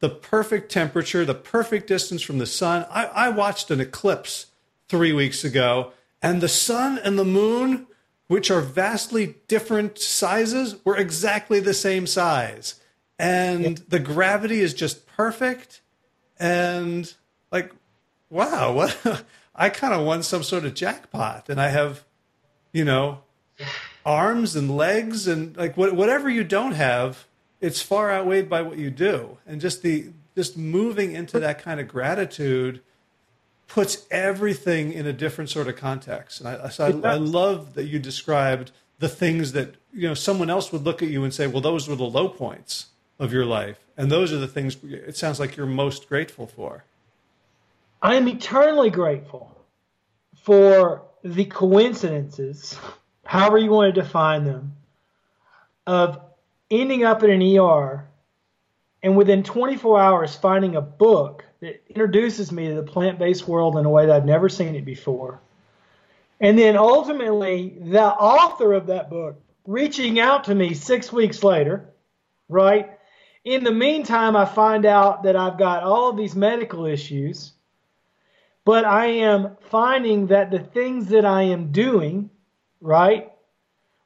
the perfect temperature, the perfect distance from the sun. I, I watched an eclipse three weeks ago, and the sun and the moon, which are vastly different sizes, were exactly the same size. And the gravity is just perfect. And, like, wow, what? I kind of won some sort of jackpot, and I have, you know, arms and legs and like what, whatever you don't have, it's far outweighed by what you do. And just the, just moving into that kind of gratitude puts everything in a different sort of context. And I, so I, I love that you described the things that, you know, someone else would look at you and say, well, those were the low points of your life. And those are the things, it sounds like, you're most grateful for. I am eternally grateful for the coincidences, however you want to define them, of ending up in an E R and within twenty-four hours finding a book that introduces me to the plant-based world in a way that I've never seen it before. And then ultimately the author of that book reaching out to me six weeks later, right? In the meantime, I find out that I've got all of these medical issues, but I am finding that the things that I am doing, right,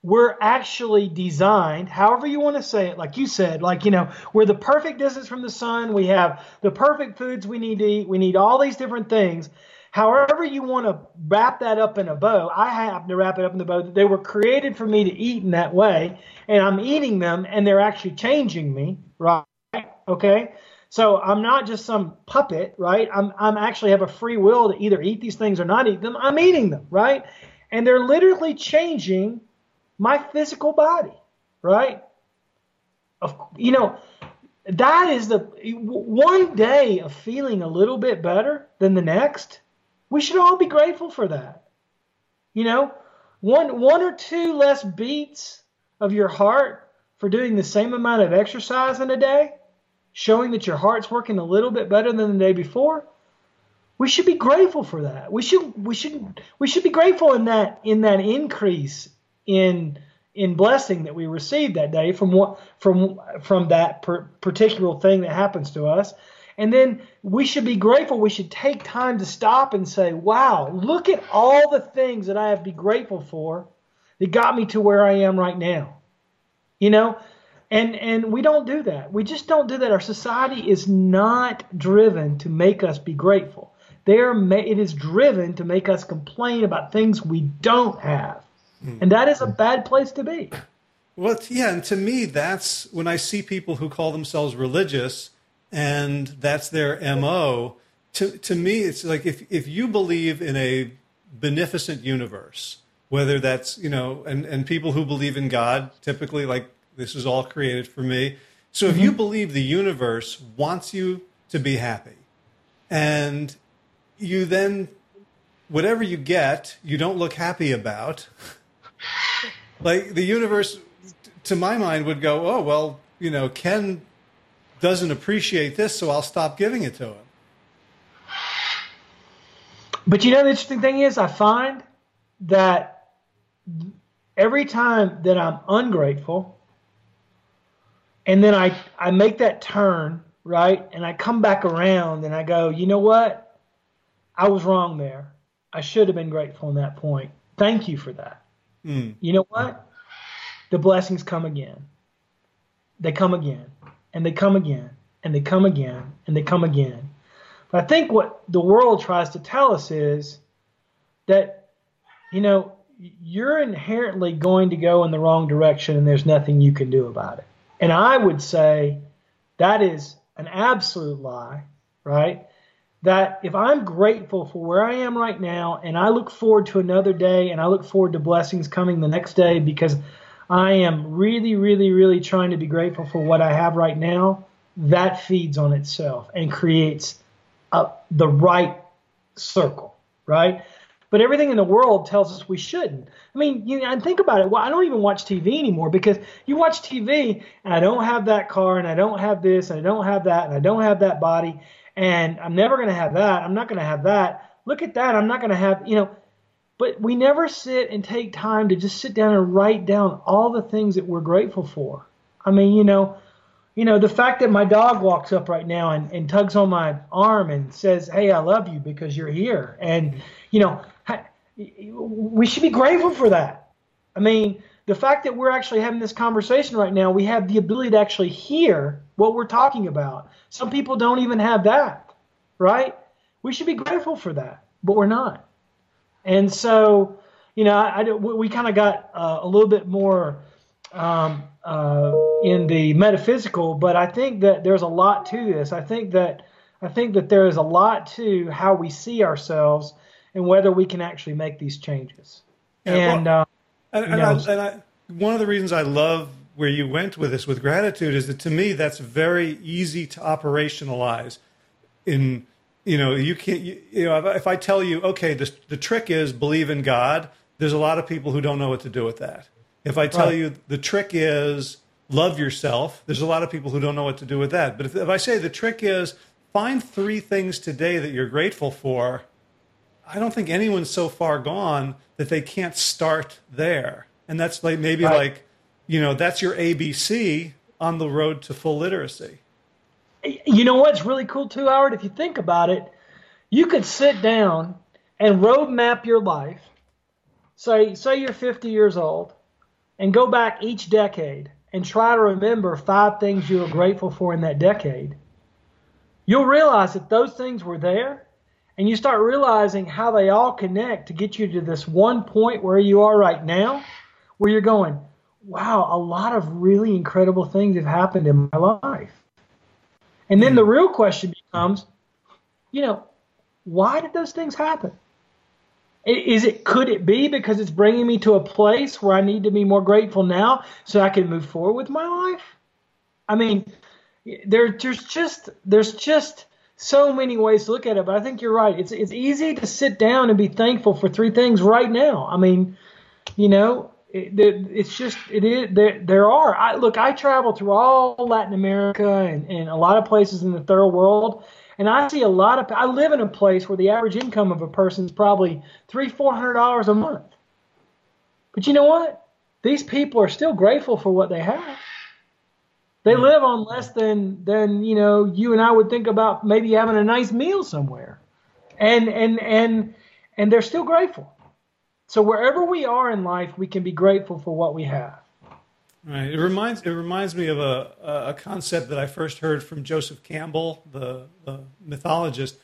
we're actually designed, however you want to say it, like you said, like, you know, we're the perfect distance from the sun. We have the perfect foods we need to eat. We need all these different things. However you want to wrap that up in a bow, I happen to wrap it up in the bow that they were created for me to eat in that way, and I'm eating them, and they're actually changing me, right? Okay? So I'm not just some puppet, right? I'm, I'm actually have a free will to either eat these things or not eat them. I'm eating them, right? And they're literally changing my physical body, right? Of, you know, that is the one day of feeling a little bit better than the next. We should all be grateful for that. You know, one, one or two less beats of your heart for doing the same amount of exercise in a day, showing that your heart's working a little bit better than the day before. We should be grateful for that. We should, we should, we should be grateful in that, in that increase in in blessing that we received that day from what from from that per, particular thing that happens to us. And then we should be grateful. We should take time to stop and say, wow, look at all the things that I have to be grateful for that got me to where I am right now. You know, and and we don't do that. We just don't do that. Our society is not driven to make us be grateful. They're ma- it is driven to make us complain about things we don't have. And that is a bad place to be. Well, yeah, and to me, that's when I see people who call themselves religious, and that's their M O. To to me, it's like if if you believe in a beneficent universe, whether that's, you know, and, and people who believe in God, typically like, this is all created for me. So mm-hmm. if you believe the universe wants you to be happy, and you then, whatever you get, you don't look happy about... Like the universe, to my mind, would go, oh, well, you know, Ken doesn't appreciate this, so I'll stop giving it to him. But you know, the interesting thing is I find that every time that I'm ungrateful and then I, I make that turn, right, and I come back around and I go, you know what? I was wrong there. I should have been grateful in that point. Thank you for that. Mm. You know what? The blessings come again. They come again, and they come again, and they come again, and they come again. But I think what the world tries to tell us is that, you know, you're inherently going to go in the wrong direction, and there's nothing you can do about it. And I would say that is an absolute lie, right? That if I'm grateful for where I am right now and I look forward to another day and I look forward to blessings coming the next day because I am really, really, really trying to be grateful for what I have right now, that feeds on itself and creates a, the right circle, right? But everything in the world tells us we shouldn't. I mean, you know, and think about it. Well, I don't even watch T V anymore because you watch T V and I don't have that car and I don't have this and I don't have that and I don't have that body. And I'm never going to have that. I'm not going to have that. Look at that. I'm not going to have, you know, but we never sit and take time to just sit down and write down all the things that we're grateful for. I mean, you know, you know, the fact that my dog walks up right now and, and tugs on my arm and says, hey, I love you because you're here. And, you know, we should be grateful for that. I mean, the fact that we're actually having this conversation right now, we have the ability to actually hear what we're talking about. Some people don't even have that, right? We should be grateful for that, but we're not. And so, you know, I, I, we kind of got uh, a little bit more um, uh, in the metaphysical, but I think that there's a lot to this. I think that I think that there is a lot to how we see ourselves and whether we can actually make these changes. Yeah, and well, um, and, and, I, and I, one of the reasons I love where you went with this with gratitude is that to me that's very easy to operationalize. In you know you can't you, you know if I tell you okay the the trick is believe in God, there's a lot of people who don't know what to do with that. If I tell right. you the trick is love yourself, there's a lot of people who don't know what to do with that. But if, if I say the trick is find three things today that you're grateful for, I don't think anyone's so far gone that they can't start there. And that's like maybe right. like, you know, that's your A B C on the road to full literacy. You know what's really cool too, Howard? If you think about it, you could sit down and roadmap your life. Say, say you're fifty years old and go back each decade and try to remember five things you were grateful for in that decade. You'll realize that those things were there, and you start realizing how they all connect to get you to this one point where you are right now, where you're going, wow, a lot of really incredible things have happened in my life. And then the real question becomes, you know, why did those things happen? Is it, could it be because it's bringing me to a place where I need to be more grateful now so I can move forward with my life? I mean, there, there's just, there's just so many ways to look at it, but I think you're right. It's, it's easy to sit down and be thankful for three things right now. I mean, you know, it, it, it's just, it is, there, there are. I, look, I travel through all Latin America and, and a lot of places in the third world, and I see a lot of, I live in a place where the average income of a person is probably three, four hundred dollars a month. But you know what? These people are still grateful for what they have. They live on less than, than, you know, you and I would think about maybe having a nice meal somewhere. And, and, and, and they're still grateful. So wherever we are in life, we can be grateful for what we have. Right. It reminds, it reminds me of a, a concept that I first heard from Joseph Campbell, the, the mythologist.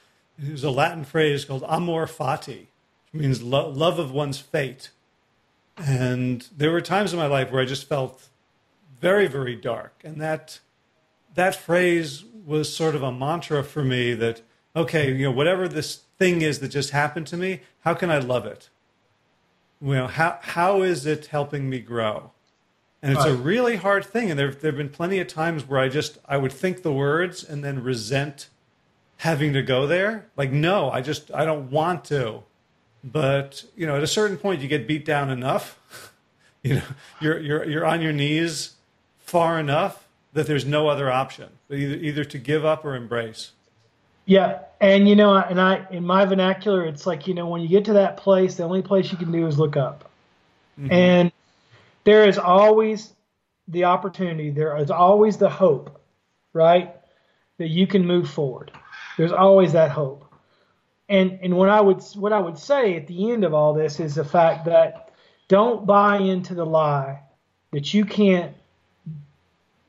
It was a Latin phrase called amor fati, which means lo- love of one's fate. And there were times in my life where I just felt very, very dark. And that that phrase was sort of a mantra for me that, okay, you know, whatever this thing is that just happened to me, how can I love it? You know, how how is it helping me grow? And it's a really hard thing. And there there have been plenty of times where I just, I would think the words and then resent having to go there. Like, no, I just, I don't want to. But, you know, at a certain point you get beat down enough, you know, you're, you're, you're on your knees far enough that there's no other option, either, either to give up or embrace. Yeah. And, you know, and I, in my vernacular, it's like, you know, when you get to that place, the only place you can do is look up. Mm-hmm. And there is always the opportunity. There is always the hope, right, that you can move forward. There's always that hope. And and what I would what I would say at the end of all this is the fact that don't buy into the lie that you can't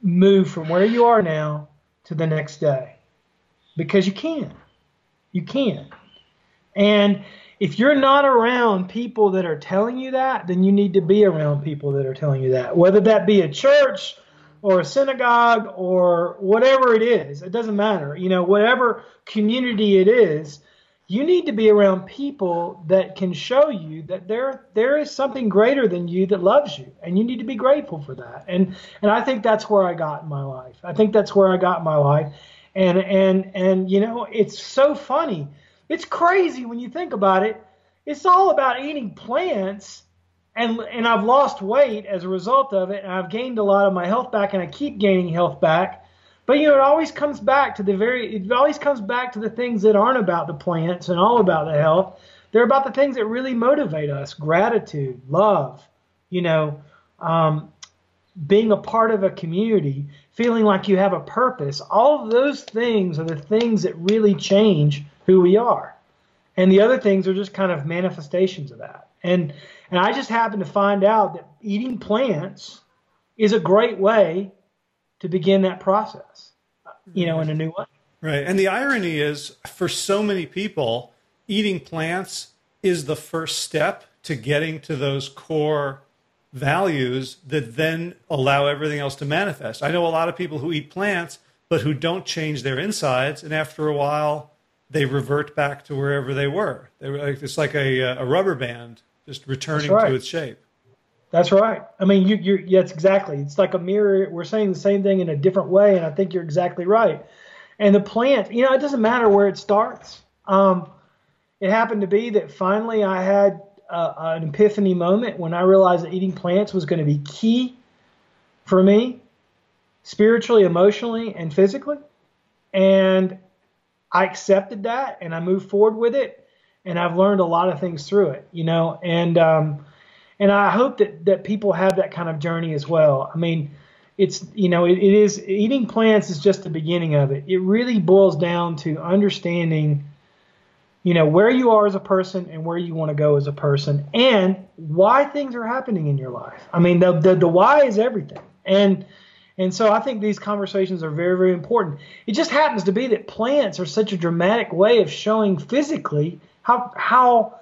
move from where you are now to the next day, because you can. You can. And if you're not around people that are telling you that, then you need to be around people that are telling you that, whether that be a church or a synagogue or whatever it is. It doesn't matter. You know, whatever community it is, you need to be around people that can show you that there there is something greater than you that loves you, and you need to be grateful for that. And and I think that's where I got in my life. I think that's where I got in my life. And and and you know, it's so funny. It's crazy when you think about it. It's all about eating plants, and and I've lost weight as a result of it, and I've gained a lot of my health back, and I keep gaining health back. But you know, it always comes back to the very it always comes back to the things that aren't about the plants and all about the health. They're about the things that really motivate us: gratitude, love, you know, um, being a part of a community, feeling like you have a purpose. All of those things are the things that really change who we are, and the other things are just kind of manifestations of that. And and I just happened to find out that eating plants is a great way to begin that process, you know, in a new way. Right. And the irony is, for so many people, eating plants is the first step to getting to those core values that then allow everything else to manifest. I know a lot of people who eat plants but who don't change their insides. And after a while, they revert back to wherever they were. They were like, it's like a, a rubber band just returning right. to its shape. That's right. I mean, you, you, yes, exactly. It's like a mirror. We're saying the same thing in a different way, and I think you're exactly right. And the plant, you know, it doesn't matter where it starts. Um, it happened to be that finally I had uh, an epiphany moment when I realized that eating plants was going to be key for me, spiritually, emotionally, and physically. And I accepted that, and I moved forward with it, and I've learned a lot of things through it, you know, and um, and I hope that, that people have that kind of journey as well. I mean, it's, you know, it, it is, eating plants is just the beginning of it. It really boils down to understanding, you know, where you are as a person and where you want to go as a person and why things are happening in your life. I mean, the the, the why is everything. And And so I think these conversations are very, very important. It just happens to be that plants are such a dramatic way of showing physically how how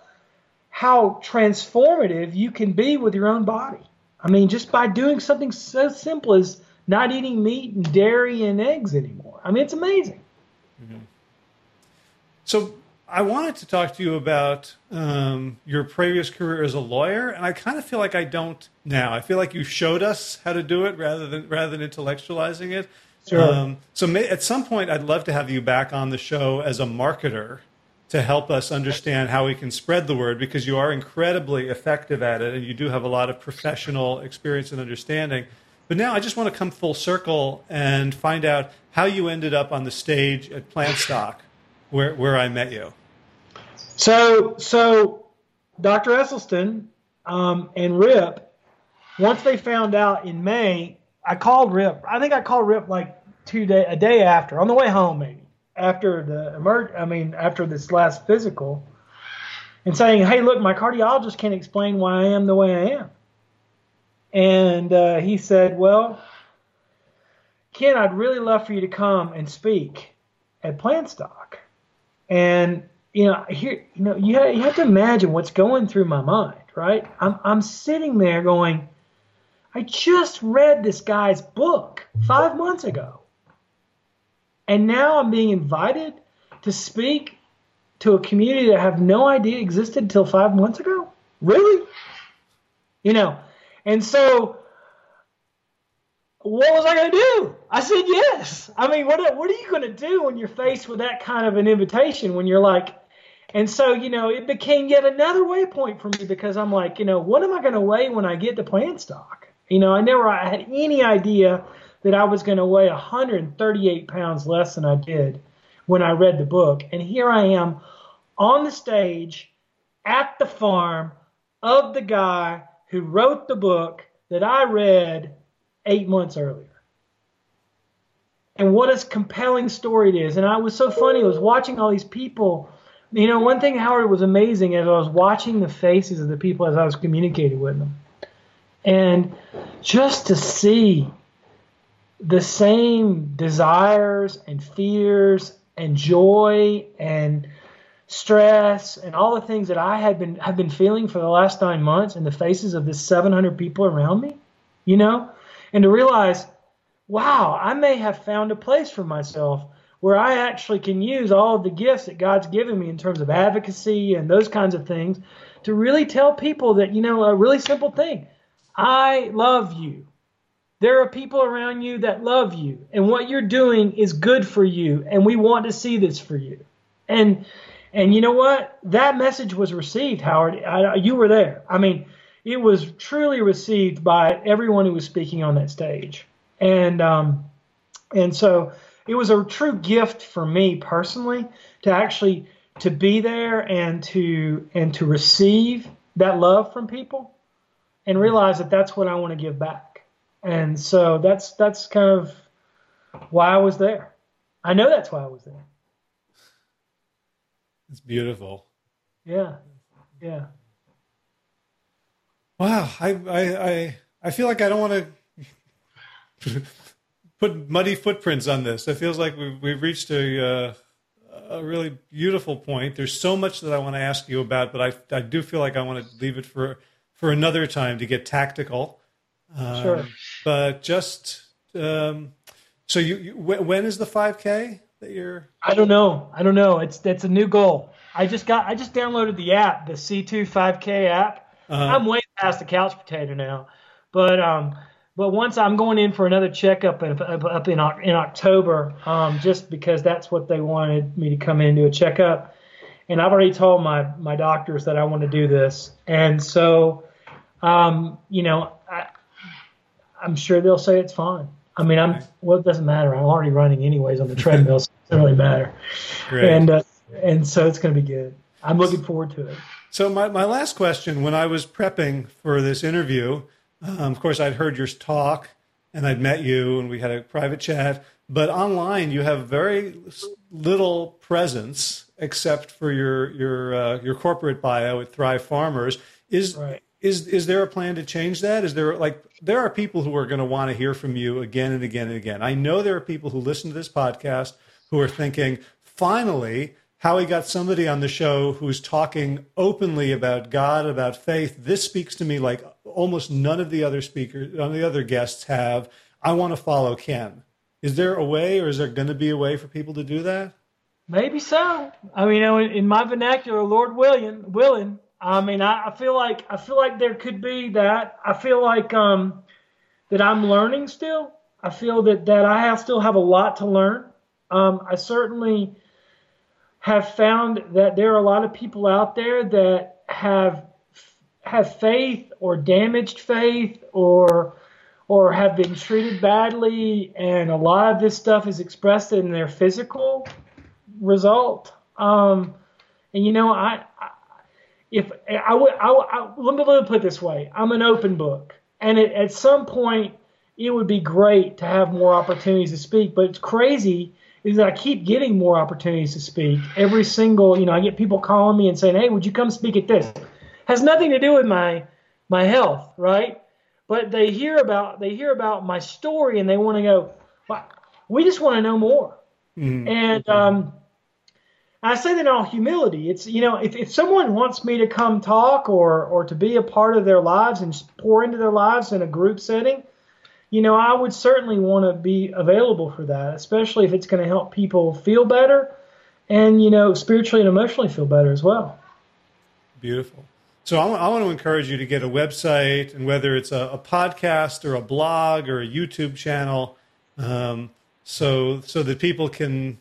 how transformative you can be with your own body. I mean, just by doing something so simple as not eating meat and dairy and eggs anymore. I mean, it's amazing. Mm-hmm. So I wanted to talk to you about um, your previous career as a lawyer, and I kind of feel like I don't now. I feel like you showed us how to do it rather than rather than intellectualizing it. Sure. Um, so may, at some point, I'd love to have you back on the show as a marketer to help us understand how we can spread the word, because you are incredibly effective at it, and you do have a lot of professional experience and understanding. But now I just want to come full circle and find out how you ended up on the stage at Plant Stock. Where where I met you. So so, Doctor Esselstyn um, and Rip, once they found out in May, I called Rip. I think I called Rip like two day a day after, on the way home maybe, after the emerg. I mean after this last physical, and saying, "Hey, look, my cardiologist can't explain why I am the way I am." And uh, he said, "Well, Ken, I'd really love for you to come and speak at Plant Stock." And, you know, here, you know, you have, you have to imagine what's going through my mind, right? I'm, I'm sitting there going, I just read this guy's book five months ago. And now I'm being invited to speak to a community that I have no idea existed until five months ago. Really? You know, and so what was I going to do? I said yes. I mean, what what are you going to do when you're faced with that kind of an invitation, when you're like, and so, you know, it became yet another waypoint for me, because I'm like, you know, what am I going to weigh when I get to Plant Stock? You know, I never I had any idea that I was going to weigh one hundred thirty-eight pounds less than I did when I read the book. And here I am on the stage at the farm of the guy who wrote the book that I read eight months earlier. And what a compelling story it is. And I was so funny. I was watching all these people. You know, one thing, Howard, was amazing as I was watching the faces of the people as I was communicating with them. And just to see the same desires and fears and joy and stress and all the things that I had been have been feeling for the last nine months in the faces of the seven hundred people around me, you know, and to realize, wow, I may have found a place for myself where I actually can use all of the gifts that God's given me in terms of advocacy and those kinds of things to really tell people that, you know, a really simple thing. I love you. There are people around you that love you, and what you're doing is good for you, and we want to see this for you. And and you know what? That message was received, Howard. I, you were there. I mean, it was truly received by everyone who was speaking on that stage. And um, and so it was a true gift for me personally to actually to be there and to and to receive that love from people and realize that that's what I want to give back. And so that's that's kind of why I was there. I know that's why I was there. It's beautiful. Yeah, yeah. Wow, I I I, I feel like I don't want to put muddy footprints on this. It feels like we've, we've reached a, uh, a really beautiful point. There's so much that I want to ask you about, but I, I do feel like I want to leave it for, for another time to get tactical. Um, sure. But just um, So you, you when is the five K that you're? I don't know. I don't know. It's that's a new goal. I just got. I just downloaded the app, the C two five K app. Uh-huh. I'm way past the couch potato now, but um, but once I'm going in for another checkup up, up, up in in October, um, just because that's what they wanted me to come in and do a checkup, and I've already told my my doctors that I want to do this, and so, um, you know, I, I'm sure they'll say it's fine. I mean, I'm well. It doesn't matter. I'm already running anyways on the treadmill, so it doesn't really matter. Great. And uh, and so it's going to be good. I'm looking forward to it. So my, my last question, when I was prepping for this interview, um, of course I'd heard your talk and I'd met you and we had a private chat. But online, you have very little presence except for your your uh, your corporate bio at Thrive Farmers. Is right. Is is there a plan to change that? Is there like there are people who are going to want to hear from you again and again and again. I know there are people who listen to this podcast who are thinking, finally, Howie got somebody on the show who's talking openly about God, about faith. This speaks to me like almost none of the other speakers, none of the other guests have. I want to follow Ken. Is there a way, or is there going to be a way for people to do that? Maybe so. I mean, in my vernacular, Lord willing, willing. I mean, I, I feel like I feel like there could be that. I feel like um, that I'm learning still. I feel that that I have, still have a lot to learn. Um, I certainly have found that there are a lot of people out there that have have faith or damaged faith or or have been treated badly, and a lot of this stuff is expressed in their physical result. Um, and you know, I. I If I would, I, I, let me let me put it this way: I'm an open book, and it, at some point, it would be great to have more opportunities to speak. But it's crazy is that I keep getting more opportunities to speak every single. You know, I get people calling me and saying, "Hey, would you come speak at this?" Has nothing to do with my my health, right? But they hear about they hear about my story, and they want to go. Well, we just want to know more, mm-hmm. and. Um, I say that in all humility. It's, you know, if, if someone wants me to come talk or or to be a part of their lives and pour into their lives in a group setting, you know, I would certainly want to be available for that, especially if it's going to help people feel better and, you know, spiritually and emotionally feel better as well. Beautiful. So I, I want to encourage you to get a website, and whether it's a, a podcast or a blog or a YouTube channel, um, so so that people can...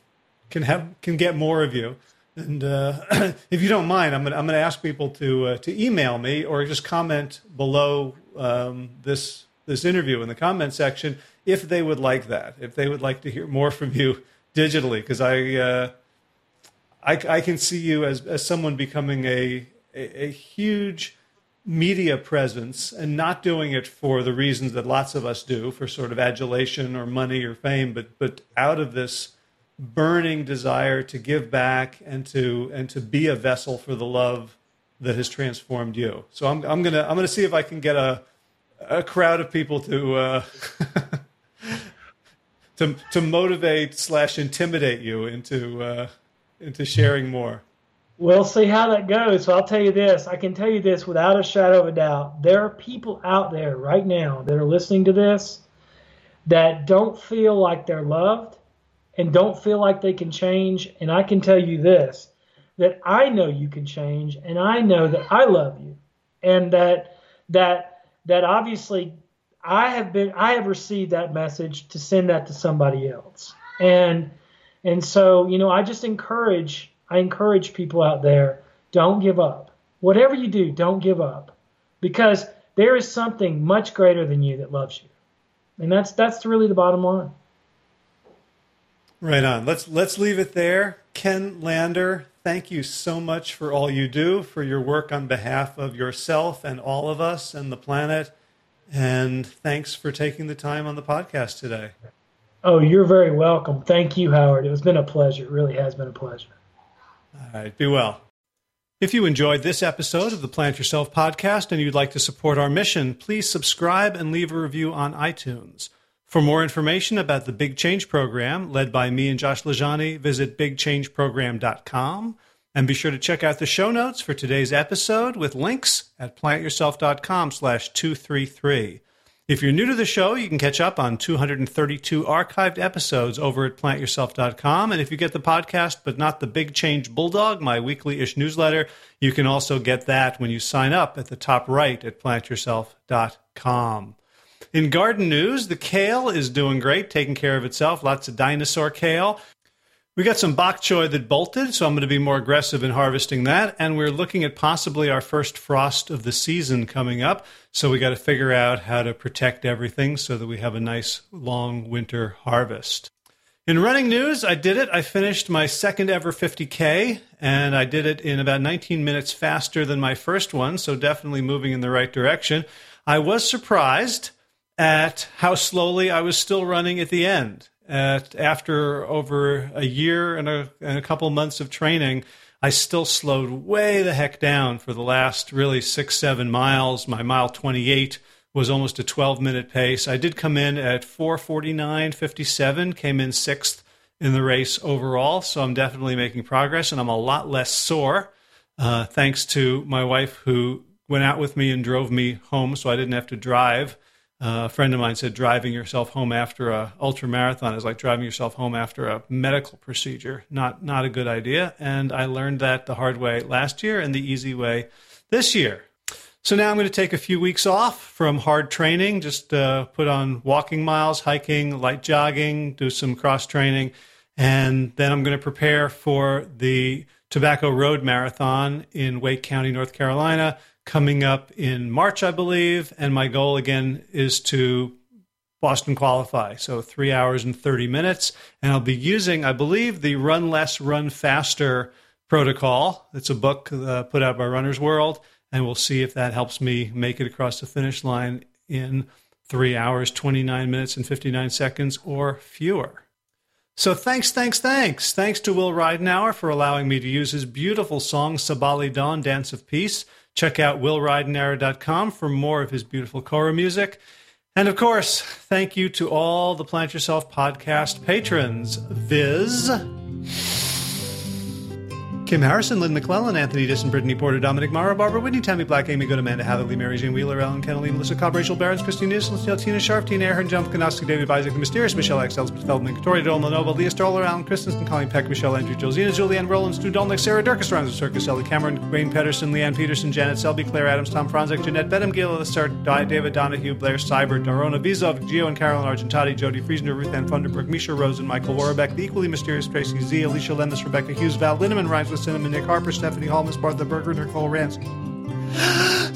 can have can get more of you, and uh, if you don't mind, I'm gonna I'm gonna ask people to uh, to email me or just comment below um, this this interview in the comment section if they would like that, if they would like to hear more from you digitally, because I, uh, I I can see you as as someone becoming a, a a huge media presence and not doing it for the reasons that lots of us do, for sort of adulation or money or fame, but but out of this burning desire to give back and to and to be a vessel for the love that has transformed you. So I'm I'm gonna I'm gonna see if I can get a a crowd of people to uh, to to motivate slash intimidate you into uh, into sharing more. We'll see how that goes. So I'll tell you this. I can tell you this without a shadow of a doubt. There are people out there right now that are listening to this that don't feel like they're loved and don't feel like they can change, and I can tell you this, that I know you can change, and I know that I love you, and that that that obviously I have been I have received that message to send that to somebody else, and and so you know I just encourage I encourage people out there, don't give up. Whatever you do, don't give up, because there is something much greater than you that loves you, and that's that's really the bottom line. Right on. Let's let's leave it there. Ken Lander, thank you so much for all you do, for your work on behalf of yourself and all of us and the planet. And thanks for taking the time on the podcast today. Oh, you're very welcome. Thank you, Howard. It's been a pleasure. It really has been a pleasure. All right. Be well. If you enjoyed this episode of the Plant Yourself podcast and you'd like to support our mission, please subscribe and leave a review on iTunes. For more information about the Big Change Program, led by me and Josh LaJaunie, visit big change program dot com. And be sure to check out the show notes for today's episode with links at plant yourself dot com slash two thirty-three. If you're new to the show, you can catch up on two hundred thirty-two archived episodes over at plant yourself dot com. And if you get the podcast, but not the Big Change Bulldog, my weekly-ish newsletter, you can also get that when you sign up at the top right at plant yourself dot com. In garden news, the kale is doing great, taking care of itself. Lots of dinosaur kale. We got some bok choy that bolted, so I'm going to be more aggressive in harvesting that. And we're looking at possibly our first frost of the season coming up. So we got to figure out how to protect everything so that we have a nice long winter harvest. In running news, I did it. I finished my second ever fifty K, and I did it in about nineteen minutes faster than my first one. So definitely moving in the right direction. I was surprised at how slowly I was still running at the end. At after over a year and a, and a couple months of training, I still slowed way the heck down for the last really six, seven miles. My mile twenty-eight was almost a twelve-minute pace. I did come in at four forty-nine fifty-seven, came in sixth in the race overall, so I'm definitely making progress, and I'm a lot less sore, uh, thanks to my wife who went out with me and drove me home, so I didn't have to drive. Uh, a friend of mine said driving yourself home after a ultra marathon is like driving yourself home after a medical procedure. Not not a good idea. And I learned that the hard way last year and the easy way this year. So now I'm going to take a few weeks off from hard training, just uh, put on walking miles, hiking, light jogging, do some cross training. And then I'm going to prepare for the Tobacco Road Marathon in Wake County, North Carolina, coming up in March, I believe, and my goal, again, is to Boston qualify, so three hours and thirty minutes, and I'll be using, I believe, the Run Less, Run Faster protocol. It's a book uh, put out by Runner's World, and we'll see if that helps me make it across the finish line in three hours, twenty-nine minutes, and fifty-nine seconds or fewer. So thanks, thanks, thanks. Thanks to Will Ridenour for allowing me to use his beautiful song, Sabali Don, Dance of Peace. Check out will ridenour dot com for more of his beautiful Korah music. And of course, thank you to all the Plant Yourself podcast patrons, viz. Kim Harrison, Lynn McClellan, Anthony Disson, Brittany Porter, Dominic Mara, Barbara Whitney, Tammy Black, Amy Good, Amanda Hatherley, Mary Jane Wheeler, Ellen Kennelly, Melissa Cobb, Rachel Barons, Christine Nielsen, Tina Sharp, Tina Ahern, John Konosky, David Isaac, The Mysterious, Michelle X, Elizabeth Feldman, Victoria Dolan, Lenova, Leah Stoller, Alan Christensen, Colleen Peck, Michelle Andrew, Josina, Julianne Rollins, Stu Dolnick, Sarah Durkis, Rounds of Circus, Ellie Cameron, Wayne Pedersen, Leanne Peterson, Janet Selby, Claire Adams, Tom Franzik, Jeanette Bedham, Gil, Lissart, David Donahue, Blair Seibert, Dorona Vizov, Gio and Carolyn Argentati, Jody Friesner, Ruth Ann Funderburg, Misha Rose, and Michael Warbeck, the equally mysterious Tracy Z, Alicia Lemus, Rebecca Hughes, Val Linneman, Rhymes Cinnamon, Nick Harper, Stephanie Hall, Miss Martha Berger, Nicole Rance,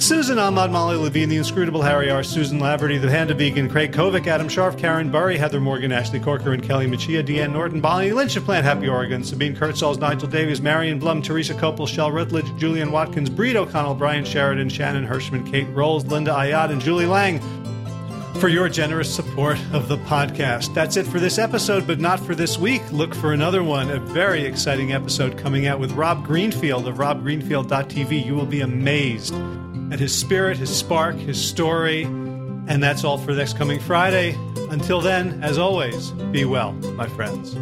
Susan Ahmad, Molly Levine, the inscrutable Harry R., Susan Laverty, the Panda Vegan, Craig Kovic, Adam Scharf, Karen Burry, Heather Morgan, Ashley Corker, and Kelly Machia, Deanne Norton, Bonnie Lynch of Plant Happy Oregon, Sabine Kurtzals, Nigel Davies, Marion Blum, Teresa Copel, Shell Rutledge, Julian Watkins, Breed O'Connell, Brian Sheridan, Shannon Hirschman, Kate Rolls, Linda Ayad, and Julie Lang, for your generous support of the podcast. That's it for this episode, but not for this week. Look for another one, a very exciting episode coming out with Rob Greenfield of rob greenfield dot t v. You will be amazed at his spirit, his spark, his story. And that's all for next coming Friday. Until then, as always, be well, my friends.